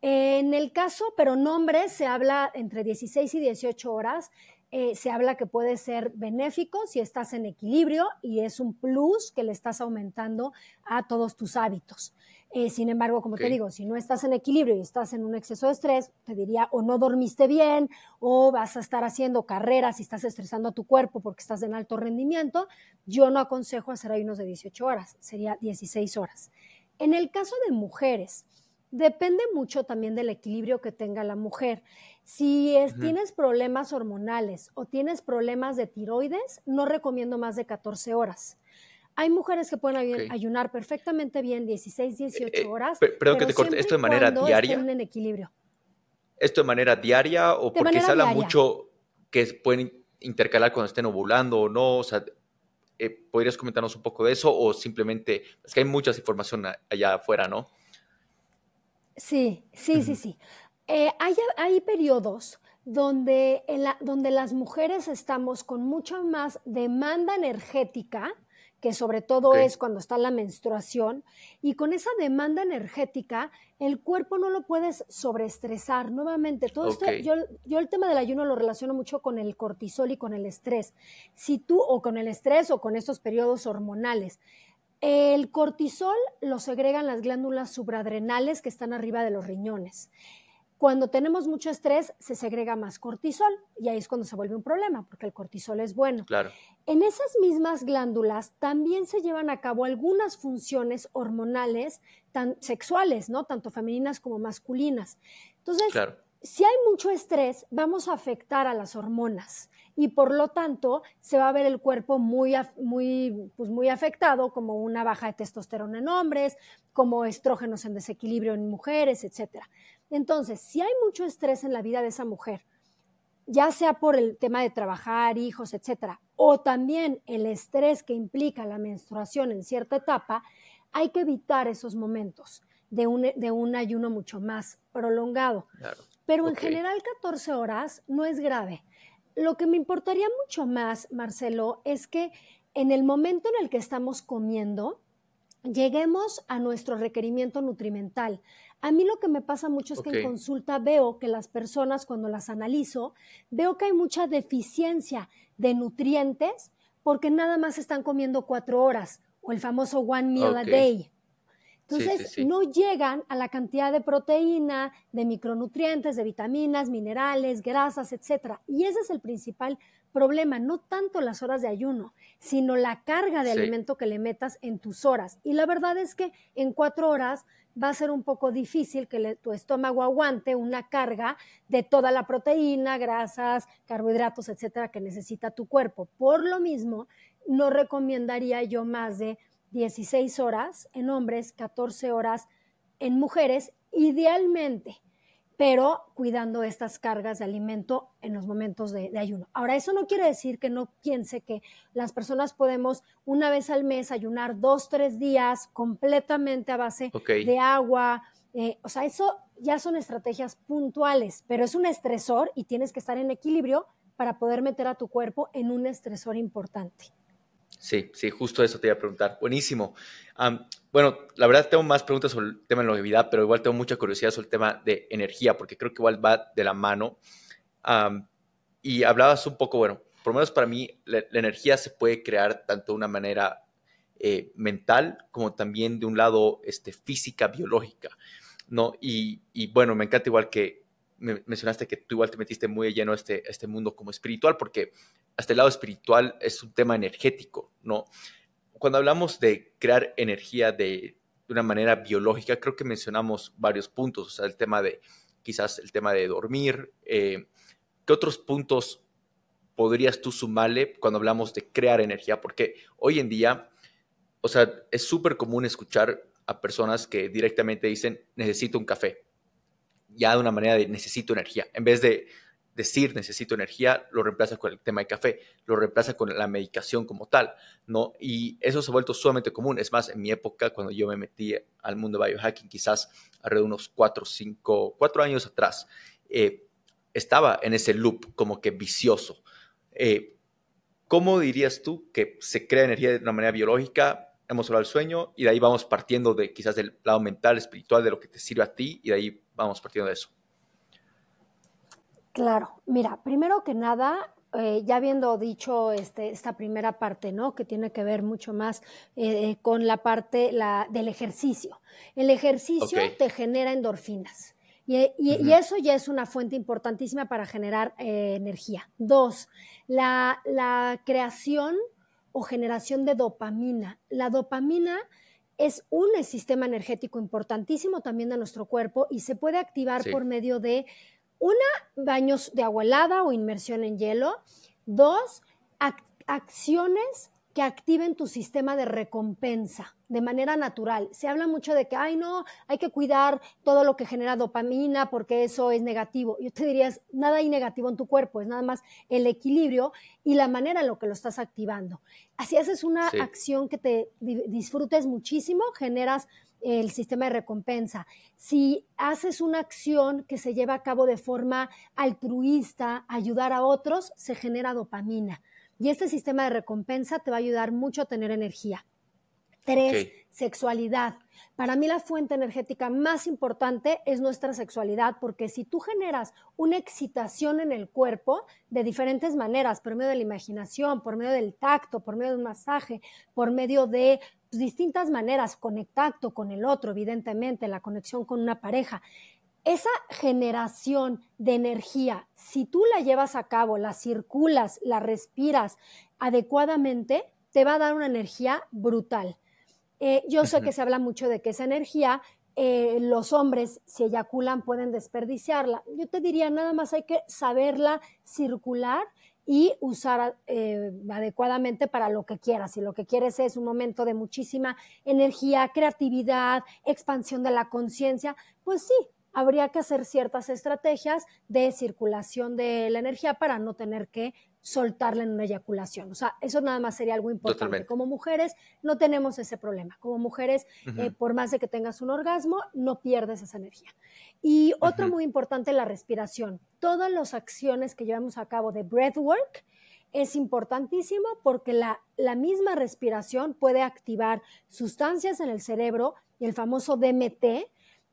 En el caso, pero en hombres, se habla entre dieciséis y dieciocho horas. Eh, se habla que puede ser benéfico si estás en equilibrio y es un plus que le estás aumentando a todos tus hábitos. Eh, sin embargo, como okay. te digo, si no estás en equilibrio y estás en un exceso de estrés, te diría o no dormiste bien o vas a estar haciendo carreras y estás estresando a tu cuerpo porque estás en alto rendimiento, yo no aconsejo hacer ayunos de dieciocho horas, sería dieciséis horas. En el caso de mujeres, depende mucho también del equilibrio que tenga la mujer. Si es, uh-huh. tienes problemas hormonales o tienes problemas de tiroides, no recomiendo más de catorce horas. Hay mujeres que pueden okay. ayunar perfectamente bien dieciséis, dieciocho horas, eh, eh, perdón, pero que te corte, esto de manera diaria. Estén en equilibrio. ¿Esto de manera diaria o de porque se habla diaria. Mucho que pueden intercalar cuando estén ovulando o no? O sea, eh, ¿podrías comentarnos un poco de eso o simplemente es que hay mucha información allá afuera, ¿no? Sí, sí, uh-huh. sí, sí. Eh, hay, hay periodos donde, en la, donde las mujeres estamos con mucha más demanda energética, que sobre todo okay. es cuando está la menstruación, y con esa demanda energética el cuerpo no lo puedes sobreestresar. Nuevamente, todo okay. esto, yo, yo el tema del ayuno lo relaciono mucho con el cortisol y con el estrés. Si tú, o con el estrés o con estos periodos hormonales, el cortisol lo segregan las glándulas subarrenales que están arriba de los riñones. Cuando tenemos mucho estrés, se segrega más cortisol y ahí es cuando se vuelve un problema, porque el cortisol es bueno. Claro. En esas mismas glándulas también se llevan a cabo algunas funciones hormonales tan sexuales, ¿no? Tanto femeninas como masculinas. Entonces, claro. si hay mucho estrés, vamos a afectar a las hormonas y por lo tanto se va a ver el cuerpo muy, muy, pues muy afectado, como una baja de testosterona en hombres, como estrógenos en desequilibrio en mujeres, etcétera. Entonces, si hay mucho estrés en la vida de esa mujer, ya sea por el tema de trabajar, hijos, etcétera, o también el estrés que implica la menstruación en cierta etapa, hay que evitar esos momentos de un, de un ayuno mucho más prolongado. Claro. Pero okay. en general catorce horas no es grave. Lo que me importaría mucho más, Marcelo, es que en el momento en el que estamos comiendo, lleguemos a nuestro requerimiento nutrimental. A mí lo que me pasa mucho es okay. que en consulta veo que las personas, cuando las analizo, veo que hay mucha deficiencia de nutrientes porque nada más están comiendo cuatro horas o el famoso one meal okay. a day. Entonces, sí, sí, sí. no llegan a la cantidad de proteína, de micronutrientes, de vitaminas, minerales, grasas, etcétera. Y ese es el principal problema, no tanto las horas de ayuno, sino la carga de sí. alimento que le metas en tus horas. Y la verdad es que en cuatro horas va a ser un poco difícil que le, tu estómago aguante una carga de toda la proteína, grasas, carbohidratos, etcétera, que necesita tu cuerpo. Por lo mismo, no recomendaría yo más de dieciséis horas en hombres, catorce horas en mujeres, idealmente, pero cuidando estas cargas de alimento en los momentos de, de ayuno. Ahora, eso no quiere decir que no piense que las personas podemos una vez al mes ayunar dos, tres días completamente a base okay. de agua. Eh, o sea, eso ya son estrategias puntuales, pero es un estresor y tienes que estar en equilibrio para poder meter a tu cuerpo en un estresor importante. Sí, sí, justo eso te iba a preguntar. Buenísimo. Um, bueno, la verdad tengo más preguntas sobre el tema de longevidad, pero igual tengo mucha curiosidad sobre el tema de energía, porque creo que igual va de la mano. Um, y hablabas un poco, bueno, por lo menos para mí, la, la energía se puede crear tanto de una manera eh, mental como también de un lado este, física, biológica, ¿no? Y, y bueno, me encanta igual que me mencionaste que tú igual te metiste muy de lleno a este, a este mundo como espiritual, porque hasta el lado espiritual es un tema energético, ¿no? Cuando hablamos de crear energía de, de una manera biológica, creo que mencionamos varios puntos, o sea, el tema de, quizás el tema de dormir. Eh, ¿qué otros puntos podrías tú sumarle cuando hablamos de crear energía? Porque hoy en día, o sea, es súper común escuchar a personas que directamente dicen, necesito un café. Ya de una manera de necesito energía. En vez de decir necesito energía, lo reemplaza con el tema de café, lo reemplaza con la medicación como tal, ¿no? Y eso se ha vuelto sumamente común. Es más, en mi época, cuando yo me metí al mundo de biohacking, quizás alrededor de unos cuatro, cinco, cuatro años atrás, eh, estaba en ese loop como que vicioso. Eh, ¿Cómo dirías tú que se crea energía de una manera biológica hemos hablado del sueño y de ahí vamos partiendo de quizás del lado mental, espiritual, de lo que te sirve a ti y de ahí vamos partiendo de eso. Claro, mira, primero que nada, eh, ya habiendo dicho este, esta primera parte, ¿no? Que tiene que ver mucho más eh, con la parte la, del ejercicio. El ejercicio okay. te genera endorfinas. Y, y, uh-huh. y eso ya es una fuente importantísima para generar eh, energía. Dos, la, la creación o generación de dopamina. La dopamina es un sistema energético importantísimo también de nuestro cuerpo y se puede activar sí. por medio de, una, baños de agua helada o inmersión en hielo. Dos, ac- acciones que activen tu sistema de recompensa de manera natural. Se habla mucho de que, ay no, hay que cuidar todo lo que genera dopamina porque eso es negativo. Yo te diría, es, nada hay negativo en tu cuerpo, es nada más el equilibrio y la manera en la que lo estás activando. Así haces una sí. acción que te di- disfrutes muchísimo, generas el sistema de recompensa. Si haces una acción que se lleva a cabo de forma altruista, ayudar a otros, se genera dopamina. Y este sistema de recompensa te va a ayudar mucho a tener energía. Tres, okay. sexualidad. Para mí la fuente energética más importante es nuestra sexualidad, porque si tú generas una excitación en el cuerpo de diferentes maneras, por medio de la imaginación, por medio del tacto, por medio de un masaje, por medio de distintas maneras, con el tacto, con el otro, evidentemente, la conexión con una pareja. Esa generación de energía, si tú la llevas a cabo, la circulas, la respiras adecuadamente, te va a dar una energía brutal. Eh, yo sé que se habla mucho de que esa energía, eh, los hombres, si eyaculan, pueden desperdiciarla. Yo te diría, nada más hay que saberla circular y usar eh, adecuadamente para lo que quieras. Si lo que quieres es un momento de muchísima energía, creatividad, expansión de la conciencia, pues sí, habría que hacer ciertas estrategias de circulación de la energía para no tener que soltarla en una eyaculación. O sea, eso nada más sería algo importante. Totalmente. Como mujeres no tenemos ese problema. Como mujeres, uh-huh. eh, por más de que tengas un orgasmo, no pierdes esa energía. Y uh-huh. otro muy importante, la respiración. Todas las acciones que llevamos a cabo de breathwork es importantísimo porque la, la misma respiración puede activar sustancias en el cerebro y el famoso D M T,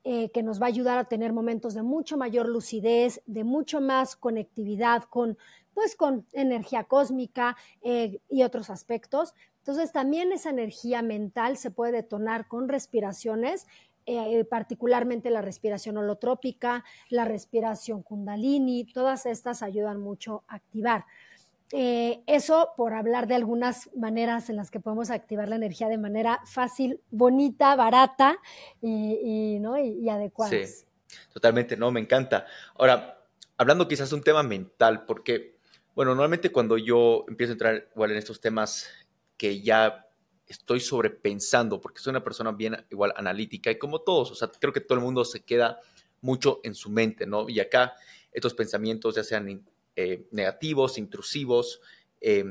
Eh, que nos va a ayudar a tener momentos de mucho mayor lucidez, de mucho más conectividad con, pues, con energía cósmica eh, y otros aspectos. Entonces, también esa energía mental se puede detonar con respiraciones, eh, particularmente la respiración holotrópica, la respiración kundalini, todas estas ayudan mucho a activar. Eh, eso por hablar de algunas maneras en las que podemos activar la energía de manera fácil, bonita, barata y, y, ¿no? y, y adecuada. Sí, totalmente, no, me encanta. Ahora, hablando quizás de un tema mental, porque, bueno, normalmente cuando yo empiezo a entrar igual en estos temas que ya estoy sobrepensando, porque soy una persona bien igual analítica y como todos, o sea, creo que todo el mundo se queda mucho en su mente, ¿no? Y acá estos pensamientos ya sean in- Eh, negativos, intrusivos, eh,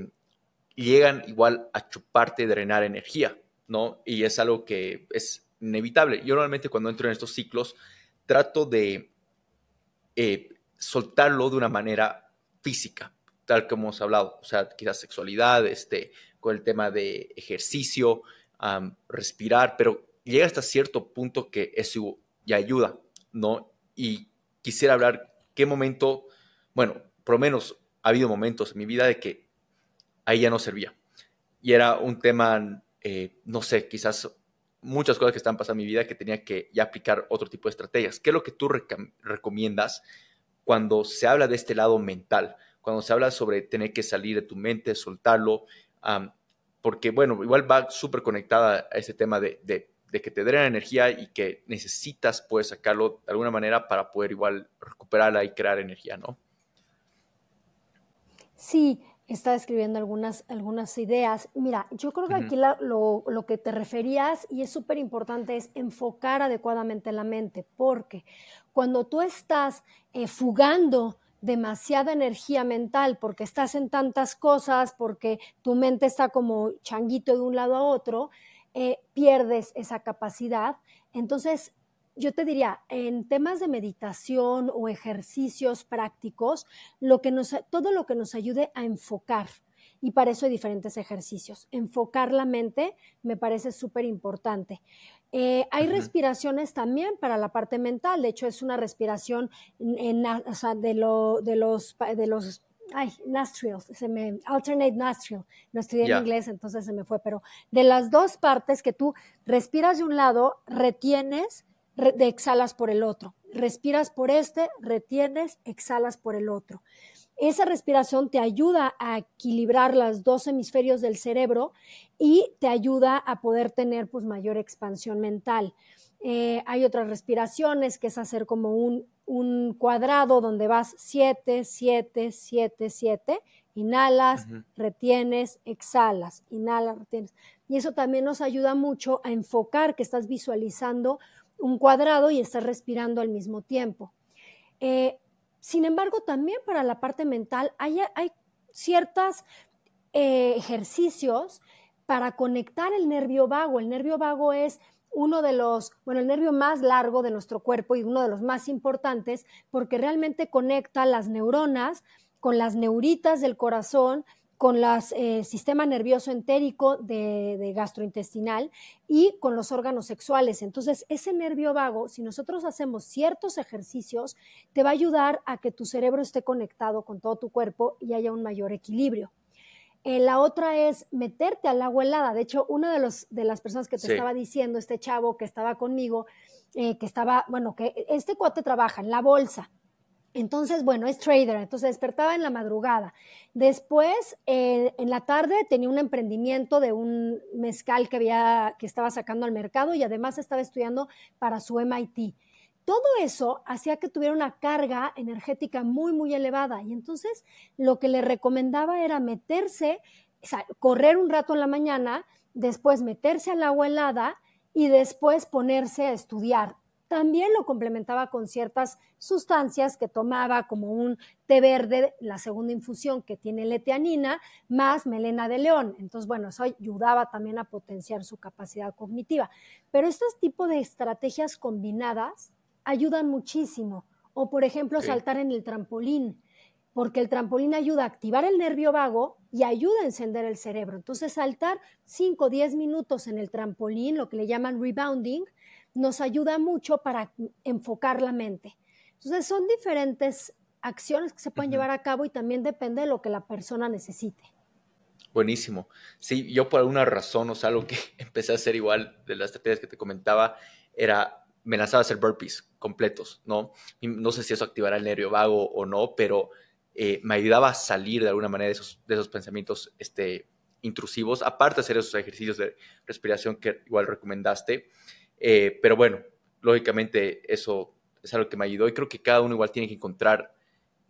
llegan igual a chuparte, drenar energía, ¿no? Y es algo que es inevitable. Yo normalmente cuando entro en estos ciclos trato de eh, soltarlo de una manera física, tal como hemos hablado, o sea, quizás sexualidad, este, con el tema de ejercicio, um, respirar, pero llega hasta cierto punto que eso ya ayuda, ¿no? Y quisiera hablar qué momento, bueno, por lo menos ha habido momentos en mi vida de que ahí ya no servía. Y era un tema, eh, no sé, quizás muchas cosas que están pasando en mi vida que tenía que ya aplicar otro tipo de estrategias. ¿Qué es lo que tú recom- recomiendas cuando se habla de este lado mental? Cuando se habla sobre tener que salir de tu mente, soltarlo. Um, porque, bueno, igual va súper conectada a ese tema de, de, de que te drena energía y que necesitas poder sacarlo de alguna manera para poder igual recuperarla y crear energía, ¿no? Sí, estaba escribiendo algunas, algunas ideas. Mira, yo creo que aquí la, lo, lo que te referías, y es súper importante, es enfocar adecuadamente la mente, porque cuando tú estás eh, fugando demasiada energía mental, porque estás en tantas cosas, porque tu mente está como changuito de un lado a otro, eh, pierdes esa capacidad. Entonces, yo te diría, en temas de meditación o ejercicios prácticos, lo que nos, todo lo que nos ayude a enfocar. y para eso hay diferentes ejercicios. Enfocar la mente me parece súper importante. Eh, hay uh-huh. respiraciones también para la parte mental. De hecho, es una respiración en, en, o sea, de, lo, de los... De los Ay, nostrils, se me, alternate nostril, no estudié yeah. en inglés, entonces se me fue, pero de las dos partes que tú respiras de un lado, retienes, re, exhalas por el otro, respiras por este, retienes, exhalas por el otro. Esa respiración te ayuda a equilibrar los dos hemisferios del cerebro y te ayuda a poder tener pues mayor expansión mental. Eh, hay otras respiraciones que es hacer como un, un cuadrado donde vas siete, siete, siete, siete, inhalas, uh-huh. retienes, exhalas, inhalas, retienes. Y eso también nos ayuda mucho a enfocar que estás visualizando un cuadrado y estás respirando al mismo tiempo. Eh, sin embargo, también para la parte mental hay, hay ciertos eh, ejercicios para conectar el nervio vago. El nervio vago es... uno de los, bueno, el nervio más largo de nuestro cuerpo y uno de los más importantes porque realmente conecta las neuronas con las neuritas del corazón, con el eh, sistema nervioso entérico de, de gastrointestinal y con los órganos sexuales. Entonces, ese nervio vago, si nosotros hacemos ciertos ejercicios, te va a ayudar a que tu cerebro esté conectado con todo tu cuerpo y haya un mayor equilibrio. La otra es meterte al agua helada. De hecho, una de, los, de las personas que te sí. estaba diciendo, este chavo que estaba conmigo, eh, que estaba, bueno, que este cuate trabaja en la bolsa. Entonces, bueno, es trader. Entonces, despertaba en la madrugada. Después, eh, en la tarde, tenía un emprendimiento de un mezcal que, había, que estaba sacando al mercado y además estaba estudiando para su M I T. Todo eso hacía que tuviera una carga energética muy, muy elevada. Y entonces lo que le recomendaba era meterse, o sea, correr un rato en la mañana, después meterse al agua helada y después ponerse a estudiar. También lo complementaba con ciertas sustancias que tomaba, como un té verde, la segunda infusión que tiene L-teanina, más melena de león. Entonces, bueno, eso ayudaba también a potenciar su capacidad cognitiva. Pero este tipo de estrategias combinadas ayudan muchísimo, o por ejemplo sí. saltar en el trampolín, porque el trampolín ayuda a activar el nervio vago y ayuda a encender el cerebro. Entonces saltar cinco o diez minutos en el trampolín, lo que le llaman rebounding, nos ayuda mucho para enfocar la mente. Entonces son diferentes acciones que se pueden uh-huh. llevar a cabo y también depende de lo que la persona necesite. Buenísimo. Sí, yo por alguna razón, o sea, algo que empecé a hacer igual de las estrategias que te comentaba era... me lanzaba a hacer burpees completos, ¿no? No sé si eso activará el nervio vago o no, pero eh, me ayudaba a salir de alguna manera de esos, de esos pensamientos este, intrusivos, aparte de hacer esos ejercicios de respiración que igual recomendaste. Eh, pero bueno, lógicamente eso es algo que me ayudó y creo que cada uno igual tiene que encontrar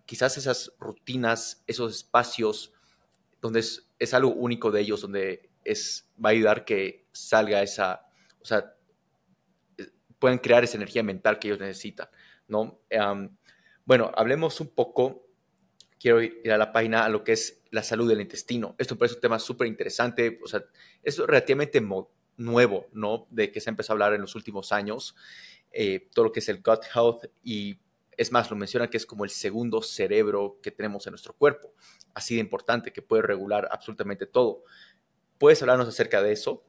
quizás esas rutinas, esos espacios donde es, es algo único de ellos, donde es, va a ayudar que salga esa... o sea, pueden crear esa energía mental que ellos necesitan, ¿no? Um, bueno, hablemos un poco, quiero ir a la página, a lo que es la salud del intestino. Esto me parece un tema súper interesante, o sea, es relativamente mo- nuevo, ¿no? De que se empezó a hablar en los últimos años, eh, todo lo que es el gut health, y es más, lo mencionan que es como el segundo cerebro que tenemos en nuestro cuerpo, así de importante, que puede regular absolutamente todo. ¿Puedes hablarnos acerca de eso?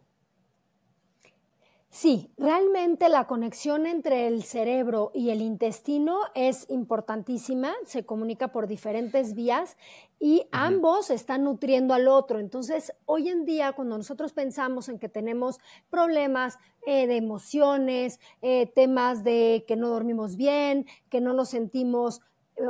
Sí, realmente la conexión entre el cerebro y el intestino es importantísima, se comunica por diferentes vías y uh-huh. ambos están nutriendo al otro. Entonces, hoy en día, cuando nosotros pensamos en que tenemos problemas eh, de emociones, eh, temas de que no dormimos bien, que no nos sentimos...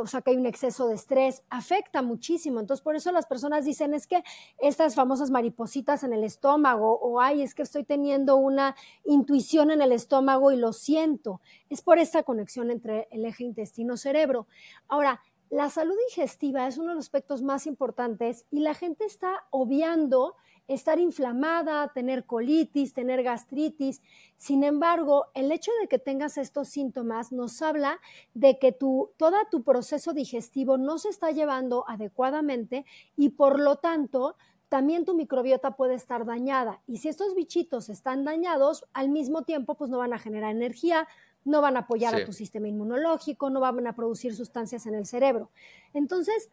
o sea, que hay un exceso de estrés, afecta muchísimo. Entonces, por eso las personas dicen, es que estas famosas maripositas en el estómago, o ay, es que estoy teniendo una intuición en el estómago y lo siento. Es por esta conexión entre el eje intestino-cerebro. Ahora, la salud digestiva es uno de los aspectos más importantes y la gente está obviando estar inflamada, tener colitis, tener gastritis. Sin embargo, el hecho de que tengas estos síntomas nos habla de que tu, todo tu proceso digestivo no se está llevando adecuadamente y por lo tanto también tu microbiota puede estar dañada. Y si estos bichitos están dañados, al mismo tiempo pues no van a generar energía, no van a apoyar sí. a tu sistema inmunológico, no van a producir sustancias en el cerebro. Entonces,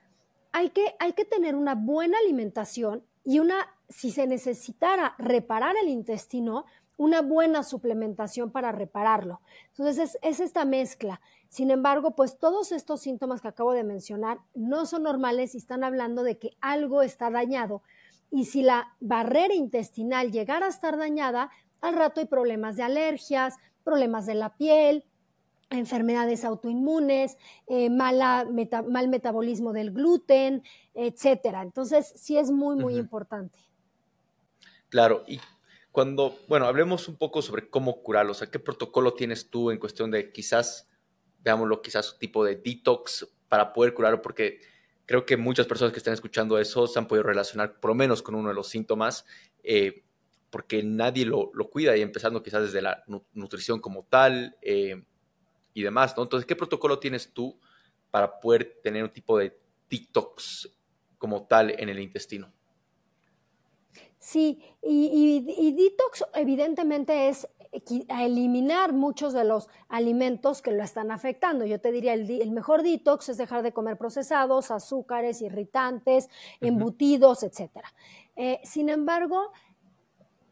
hay que, hay que tener una buena alimentación y una, si se necesitara reparar el intestino, una buena suplementación para repararlo. Entonces, es, es esta mezcla. Sin embargo, pues todos estos síntomas que acabo de mencionar no son normales y están hablando de que algo está dañado. Y si la barrera intestinal llegara a estar dañada, al rato hay problemas de alergias, problemas de la piel, enfermedades autoinmunes, eh, mala meta, mal metabolismo del gluten, etcétera. Entonces, sí es muy, muy uh-huh. importante. Claro, y cuando, bueno, hablemos un poco sobre cómo curarlo, o sea, ¿qué protocolo tienes tú en cuestión de quizás, veámoslo, quizás un tipo de detox para poder curarlo? Porque creo que muchas personas que están escuchando eso se han podido relacionar por lo menos con uno de los síntomas, eh, porque nadie lo, lo cuida, y empezando quizás desde la nu- nutrición como tal eh, y demás, ¿no? Entonces, ¿qué protocolo tienes tú para poder tener un tipo de detox como tal en el intestino? Sí, y, y, y detox evidentemente es eliminar muchos de los alimentos que lo están afectando. Yo te diría, el, el mejor detox es dejar de comer procesados, azúcares, irritantes, embutidos, uh-huh. etcétera. Eh, sin embargo,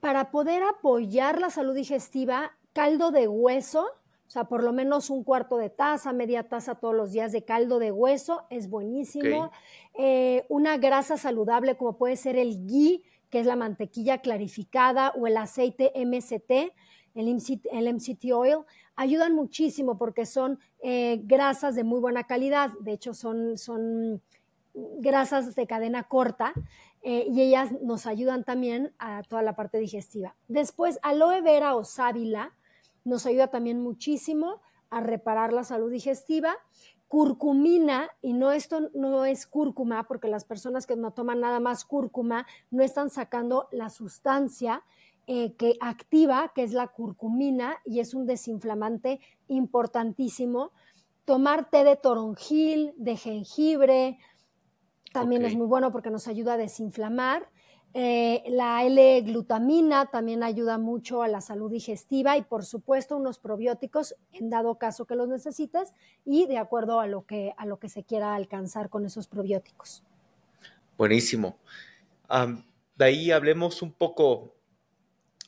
para poder apoyar la salud digestiva, caldo de hueso, o sea, por lo menos un cuarto de taza, media taza todos los días de caldo de hueso, es buenísimo. Okay. Eh, una grasa saludable como puede ser el ghee, que es la mantequilla clarificada, o el aceite M C T, el M C T, el M C T oil, ayudan muchísimo porque son eh, grasas de muy buena calidad. De hecho, son, son grasas de cadena corta eh, y ellas nos ayudan también a toda la parte digestiva. Después, aloe vera o sábila nos ayuda también muchísimo a reparar la salud digestiva. Curcumina, y no, esto no es cúrcuma, porque las personas que no toman nada más cúrcuma no están sacando la sustancia eh, que activa, que es la curcumina, y es un desinflamante importantísimo. Tomar té de toronjil, de jengibre, también okay. es muy bueno porque nos ayuda a desinflamar. Eh, la L-glutamina también ayuda mucho a la salud digestiva, y por supuesto unos probióticos en dado caso que los necesites y de acuerdo a lo que, a lo que se quiera alcanzar con esos probióticos. Buenísimo. Um, de ahí hablemos un poco,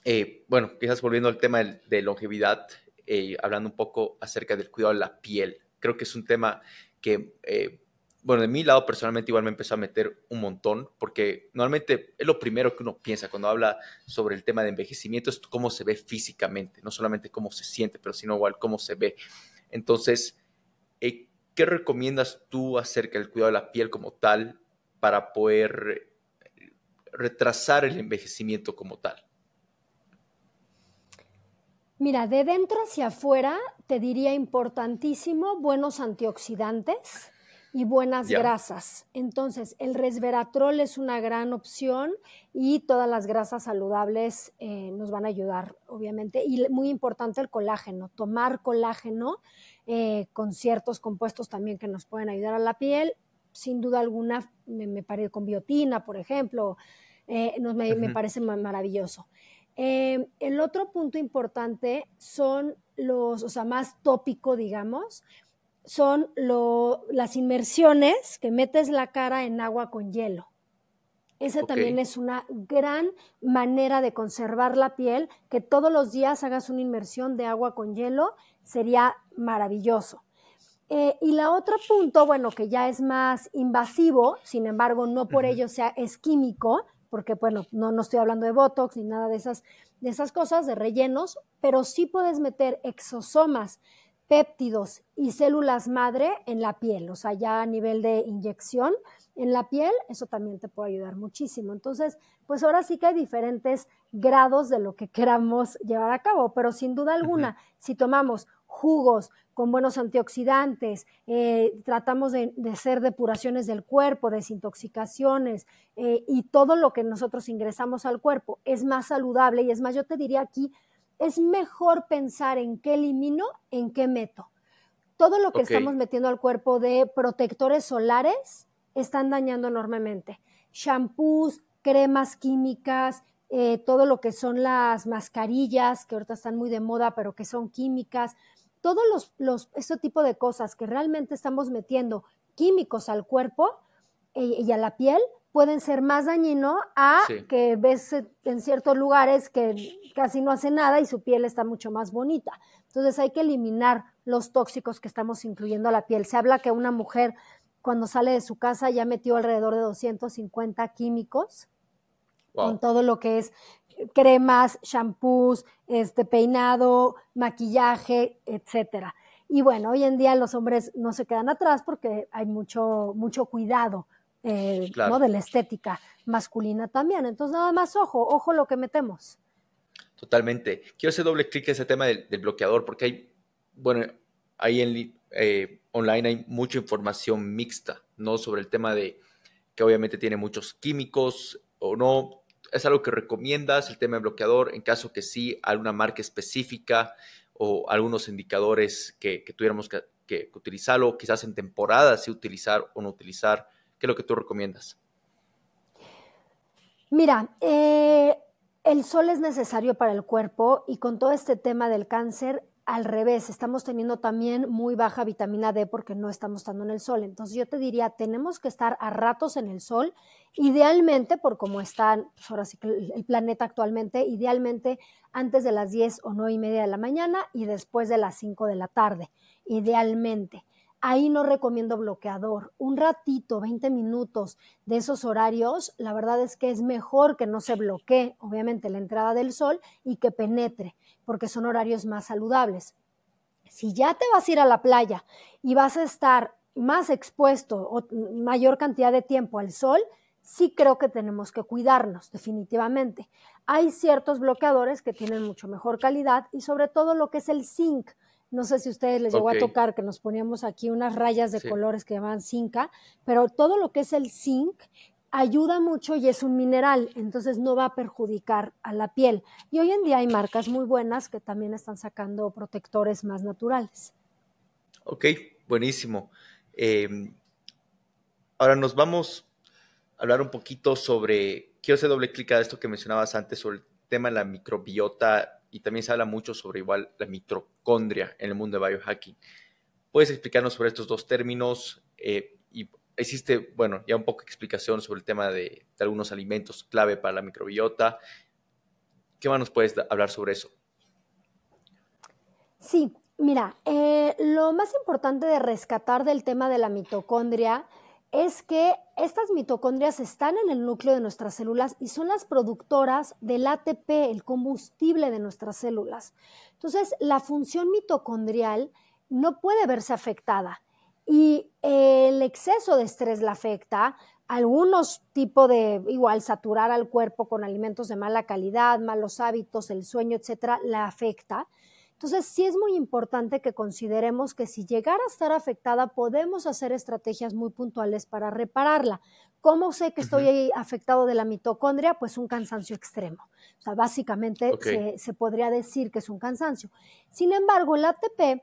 eh, bueno, quizás volviendo al tema de, de longevidad, eh, hablando un poco acerca del cuidado de la piel. Creo que es un tema que... Eh, Bueno, de mi lado personalmente igual me empezó a meter un montón, porque normalmente es lo primero que uno piensa cuando habla sobre el tema de envejecimiento, es cómo se ve físicamente, no solamente cómo se siente, pero sino igual cómo se ve. Entonces, eh, ¿qué recomiendas tú acerca del cuidado de la piel como tal para poder retrasar el envejecimiento como tal? Mira, de dentro hacia afuera te diría importantísimo buenos antioxidantes y buenas yeah. grasas. Entonces, el resveratrol es una gran opción y todas las grasas saludables eh, nos van a ayudar, obviamente. Y muy importante el colágeno, tomar colágeno eh, con ciertos compuestos también que nos pueden ayudar a la piel. Sin duda alguna, me, me parece con biotina, por ejemplo, eh, nos, me, uh-huh. me parece maravilloso. Eh, el otro punto importante son los, o sea, más tópico, digamos, son lo, las inmersiones que metes la cara en agua con hielo. Esa okay. también es una gran manera de conservar la piel, que todos los días hagas una inmersión de agua con hielo, sería maravilloso. Eh, y la otra punto, bueno, que ya es más invasivo, sin embargo, no por uh-huh. ello sea, es químico, porque bueno, no, no estoy hablando de Botox ni nada de esas, de esas cosas, de rellenos, pero sí puedes meter exosomas, péptidos y células madre en la piel, o sea, ya a nivel de inyección en la piel, eso también te puede ayudar muchísimo. Entonces, pues ahora sí que hay diferentes grados de lo que queramos llevar a cabo, pero sin duda alguna, uh-huh. si tomamos jugos con buenos antioxidantes, eh, tratamos de, de hacer depuraciones del cuerpo, desintoxicaciones eh, y todo lo que nosotros ingresamos al cuerpo es más saludable, y es más, yo te diría aquí, es mejor pensar en qué elimino, en qué meto. Todo lo que okay. estamos metiendo al cuerpo de protectores solares están dañando enormemente. Shampoos, cremas químicas, eh, todo lo que son las mascarillas, que ahorita están muy de moda, pero que son químicas. Todos los, los este tipo de cosas que realmente estamos metiendo químicos al cuerpo y, y a la piel pueden ser más dañinos a sí. que ves en ciertos lugares que casi no hace nada y su piel está mucho más bonita. Entonces hay que eliminar los tóxicos que estamos incluyendo a la piel. Se habla que una mujer cuando sale de su casa ya metió alrededor de doscientos cincuenta químicos wow. con todo lo que es cremas, shampoos, este, peinado, maquillaje, etcétera. Y bueno, hoy en día los hombres no se quedan atrás porque hay mucho, mucho cuidado eh, claro. ¿no? de la estética masculina también. Entonces nada más ojo, ojo lo que metemos. Totalmente. Quiero hacer doble clic en ese tema del, del bloqueador porque hay, bueno, ahí en, eh, online hay mucha información mixta, ¿no? Sobre el tema de que obviamente tiene muchos químicos o no. ¿Es algo que recomiendas, el tema del bloqueador? En caso que sí, ¿alguna marca específica o algunos indicadores que, que tuviéramos que, que utilizarlo, quizás en temporadas, si utilizar o no utilizar? ¿Qué es lo que tú recomiendas? Mira, eh, el sol es necesario para el cuerpo y con todo este tema del cáncer, al revés, estamos teniendo también muy baja vitamina D porque no estamos estando en el sol. Entonces yo te diría, tenemos que estar a ratos en el sol, idealmente, por cómo está pues ahora sí, el planeta actualmente, idealmente antes de las diez o nueve y media de la mañana y después de las cinco de la tarde, idealmente. Ahí no recomiendo bloqueador. Un ratito, veinte minutos de esos horarios, la verdad es que es mejor que no se bloquee, obviamente, la entrada del sol y que penetre, porque son horarios más saludables. Si ya te vas a ir a la playa y vas a estar más expuesto o mayor cantidad de tiempo al sol, sí creo que tenemos que cuidarnos, definitivamente. Hay ciertos bloqueadores que tienen mucho mejor calidad y sobre todo lo que es el zinc. No sé si a ustedes les llegó okay. a tocar que nos poníamos aquí unas rayas de sí. colores que llamaban zinca, pero todo lo que es el zinc ayuda mucho y es un mineral, entonces no va a perjudicar a la piel. Y hoy en día hay marcas muy buenas que también están sacando protectores más naturales. Ok, buenísimo. Eh, ahora nos vamos a hablar un poquito sobre, quiero hacer doble clic a esto que mencionabas antes sobre el tema de la microbiota. Y también se habla mucho sobre igual la mitocondria en el mundo de biohacking. ¿Puedes explicarnos sobre estos dos términos? Eh, y existe, bueno, ya un poco de explicación sobre el tema de, de algunos alimentos clave para la microbiota. ¿Qué más nos puedes hablar sobre eso? Sí, mira, eh, lo más importante de rescatar del tema de la mitocondria es que estas mitocondrias están en el núcleo de nuestras células y son las productoras del A T P, el combustible de nuestras células. Entonces, la función mitocondrial no puede verse afectada y el exceso de estrés la afecta, algunos tipos de, igual, saturar al cuerpo con alimentos de mala calidad, malos hábitos, el sueño, etcétera, la afecta. Entonces, sí es muy importante que consideremos que si llegara a estar afectada, podemos hacer estrategias muy puntuales para repararla. ¿Cómo sé que estoy uh-huh. afectado de la mitocondria? Pues un cansancio extremo. O sea, básicamente okay. se, se podría decir que es un cansancio. Sin embargo, el A T P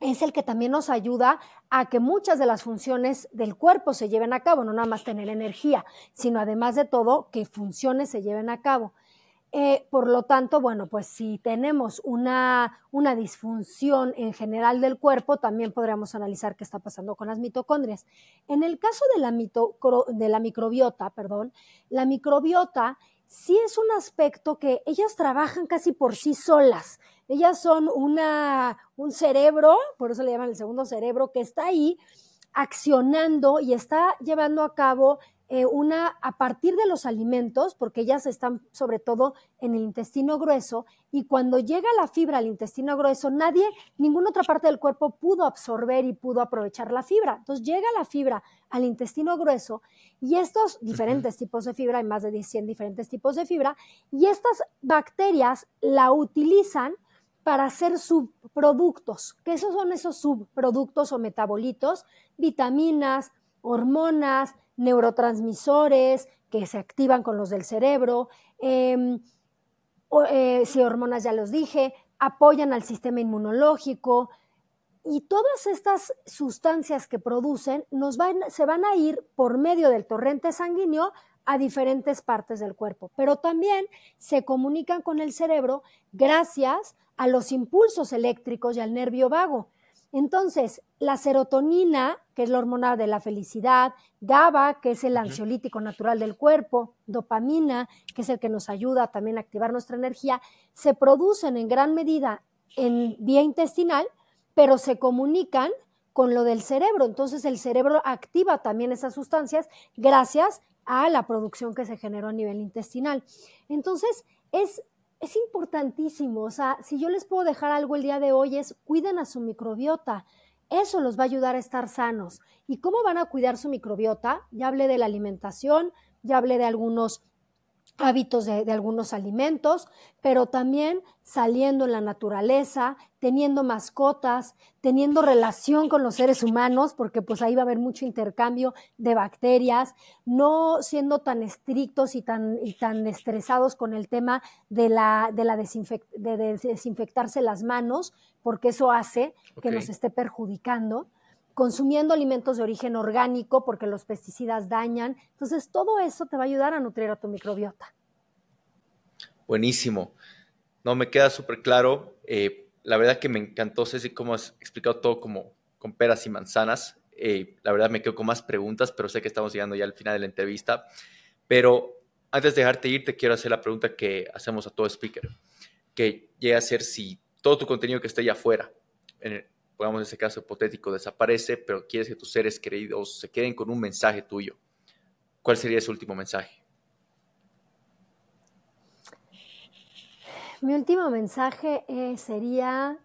es el que también nos ayuda a que muchas de las funciones del cuerpo se lleven a cabo, no nada más tener energía, sino además de todo, que funciones se lleven a cabo. Eh, por lo tanto, bueno, pues si tenemos una, una disfunción en general del cuerpo, también podríamos analizar qué está pasando con las mitocondrias. En el caso de la, mito, de la microbiota, perdón, la microbiota sí es un aspecto que ellas trabajan casi por sí solas. Ellas son una, un cerebro, por eso le llaman el segundo cerebro, que está ahí accionando y está llevando a cabo Eh, una a partir de los alimentos, porque ellas están sobre todo en el intestino grueso, y cuando llega la fibra al intestino grueso, nadie, ninguna otra parte del cuerpo pudo absorber y pudo aprovechar la fibra. Entonces llega la fibra al intestino grueso y estos diferentes tipos de fibra, hay más de cien diferentes tipos de fibra, y estas bacterias la utilizan para hacer subproductos, que esos son esos subproductos o metabolitos, vitaminas, hormonas, neurotransmisores que se activan con los del cerebro, eh, eh, si hormonas ya los dije, apoyan al sistema inmunológico y todas estas sustancias que producen nos van, se van a ir por medio del torrente sanguíneo a diferentes partes del cuerpo, pero también se comunican con el cerebro gracias a los impulsos eléctricos y al nervio vago. Entonces, la serotonina, que es la hormona de la felicidad, GABA, que es el ansiolítico natural del cuerpo, dopamina, que es el que nos ayuda también a activar nuestra energía, se producen en gran medida en vía intestinal, pero se comunican con lo del cerebro. Entonces, el cerebro activa también esas sustancias gracias a la producción que se generó a nivel intestinal. Entonces, es... Es importantísimo, o sea, si yo les puedo dejar algo el día de hoy es cuiden a su microbiota, eso los va a ayudar a estar sanos. ¿Y cómo van a cuidar su microbiota? Ya hablé de la alimentación, ya hablé de algunos hábitos de, de algunos alimentos, pero también saliendo en la naturaleza, teniendo mascotas, teniendo relación con los seres humanos, porque pues ahí va a haber mucho intercambio de bacterias, no siendo tan estrictos y tan, y tan estresados con el tema de, la, de, la desinfect, de desinfectarse las manos, porque eso hace okay. que nos esté perjudicando. Consumiendo alimentos de origen orgánico porque los pesticidas dañan. Entonces, todo eso te va a ayudar a nutrir a tu microbiota. Buenísimo. No, me queda súper claro. Eh, la verdad que me encantó, Ceci, cómo has explicado todo como con peras y manzanas. Eh, la verdad me quedo con más preguntas, pero sé que estamos llegando ya al final de la entrevista. Pero antes de dejarte ir, te quiero hacer la pregunta que hacemos a todo speaker, que llega a ser si todo tu contenido que esté allá afuera, en el, pongamos ese caso hipotético, desaparece, pero quieres que tus seres queridos se queden con un mensaje tuyo. ¿Cuál sería ese último mensaje? Mi último mensaje eh, sería,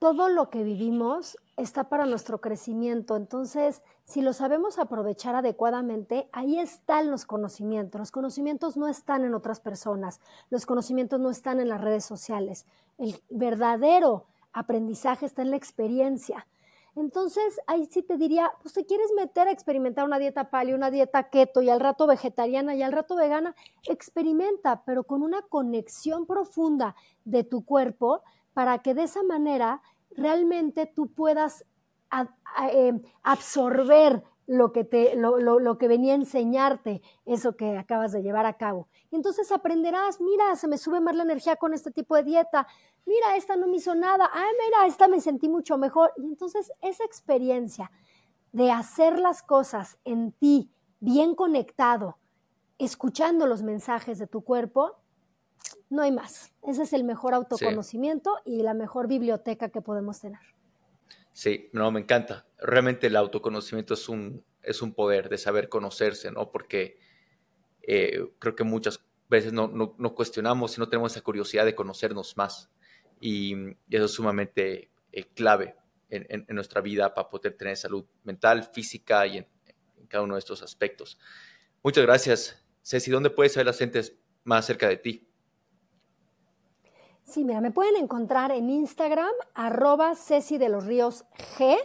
todo lo que vivimos está para nuestro crecimiento, entonces si lo sabemos aprovechar adecuadamente, ahí están los conocimientos. Los conocimientos no están en otras personas, los conocimientos no están en las redes sociales. El verdadero aprendizaje está en la experiencia. Entonces, ahí sí te diría, pues te quieres meter a experimentar una dieta paleo, una dieta keto y al rato vegetariana y al rato vegana, experimenta, pero con una conexión profunda de tu cuerpo para que de esa manera realmente tú puedas a, a, eh, absorber lo que, te, lo, lo, lo que venía a enseñarte, eso que acabas de llevar a cabo. Y entonces aprenderás, mira, se me sube más la energía con este tipo de dieta, mira, esta no me hizo nada, ah, mira, esta me sentí mucho mejor. Y entonces esa experiencia de hacer las cosas en ti, bien conectado, escuchando los mensajes de tu cuerpo, no hay más. Ese es el mejor autoconocimiento sí. y la mejor biblioteca que podemos tener. Sí, no, me encanta. Realmente el autoconocimiento es un, es un poder de saber conocerse, ¿no? Porque eh, creo que muchas veces no, no, no cuestionamos y no tenemos esa curiosidad de conocernos más. Y, y eso es sumamente eh, clave en, en, en nuestra vida para poder tener salud mental, física y en, en cada uno de estos aspectos. Muchas gracias. Ceci, ¿dónde puedes saber las gentes más cerca de ti? Sí, mira, me pueden encontrar en Instagram, arroba Ceci de los Ríos G.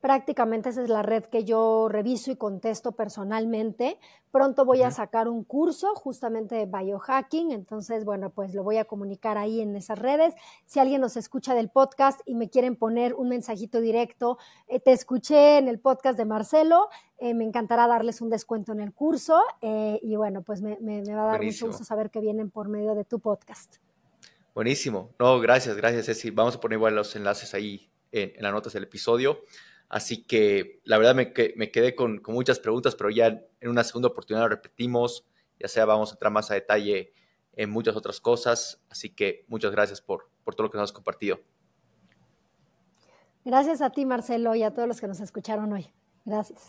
Prácticamente esa es la red que yo reviso y contesto personalmente. Pronto voy a sacar un curso justamente de biohacking, entonces, bueno, pues lo voy a comunicar ahí en esas redes. Si alguien nos escucha del podcast y me quieren poner un mensajito directo, eh, te escuché en el podcast de Marcelo, eh, me encantará darles un descuento en el curso eh, y bueno, pues me, me, me va a dar Buenísimo. mucho gusto saber que vienen por medio de tu podcast. Buenísimo. No, gracias, gracias, Ceci. Vamos a poner igual los enlaces ahí en, en las notas del episodio. Así que la verdad me, que, me quedé con, con muchas preguntas, pero ya en una segunda oportunidad lo repetimos. Ya sea vamos a entrar más a detalle en muchas otras cosas. Así que muchas gracias por, por todo lo que nos has compartido. Gracias a ti, Marcelo, y a todos los que nos escucharon hoy. Gracias.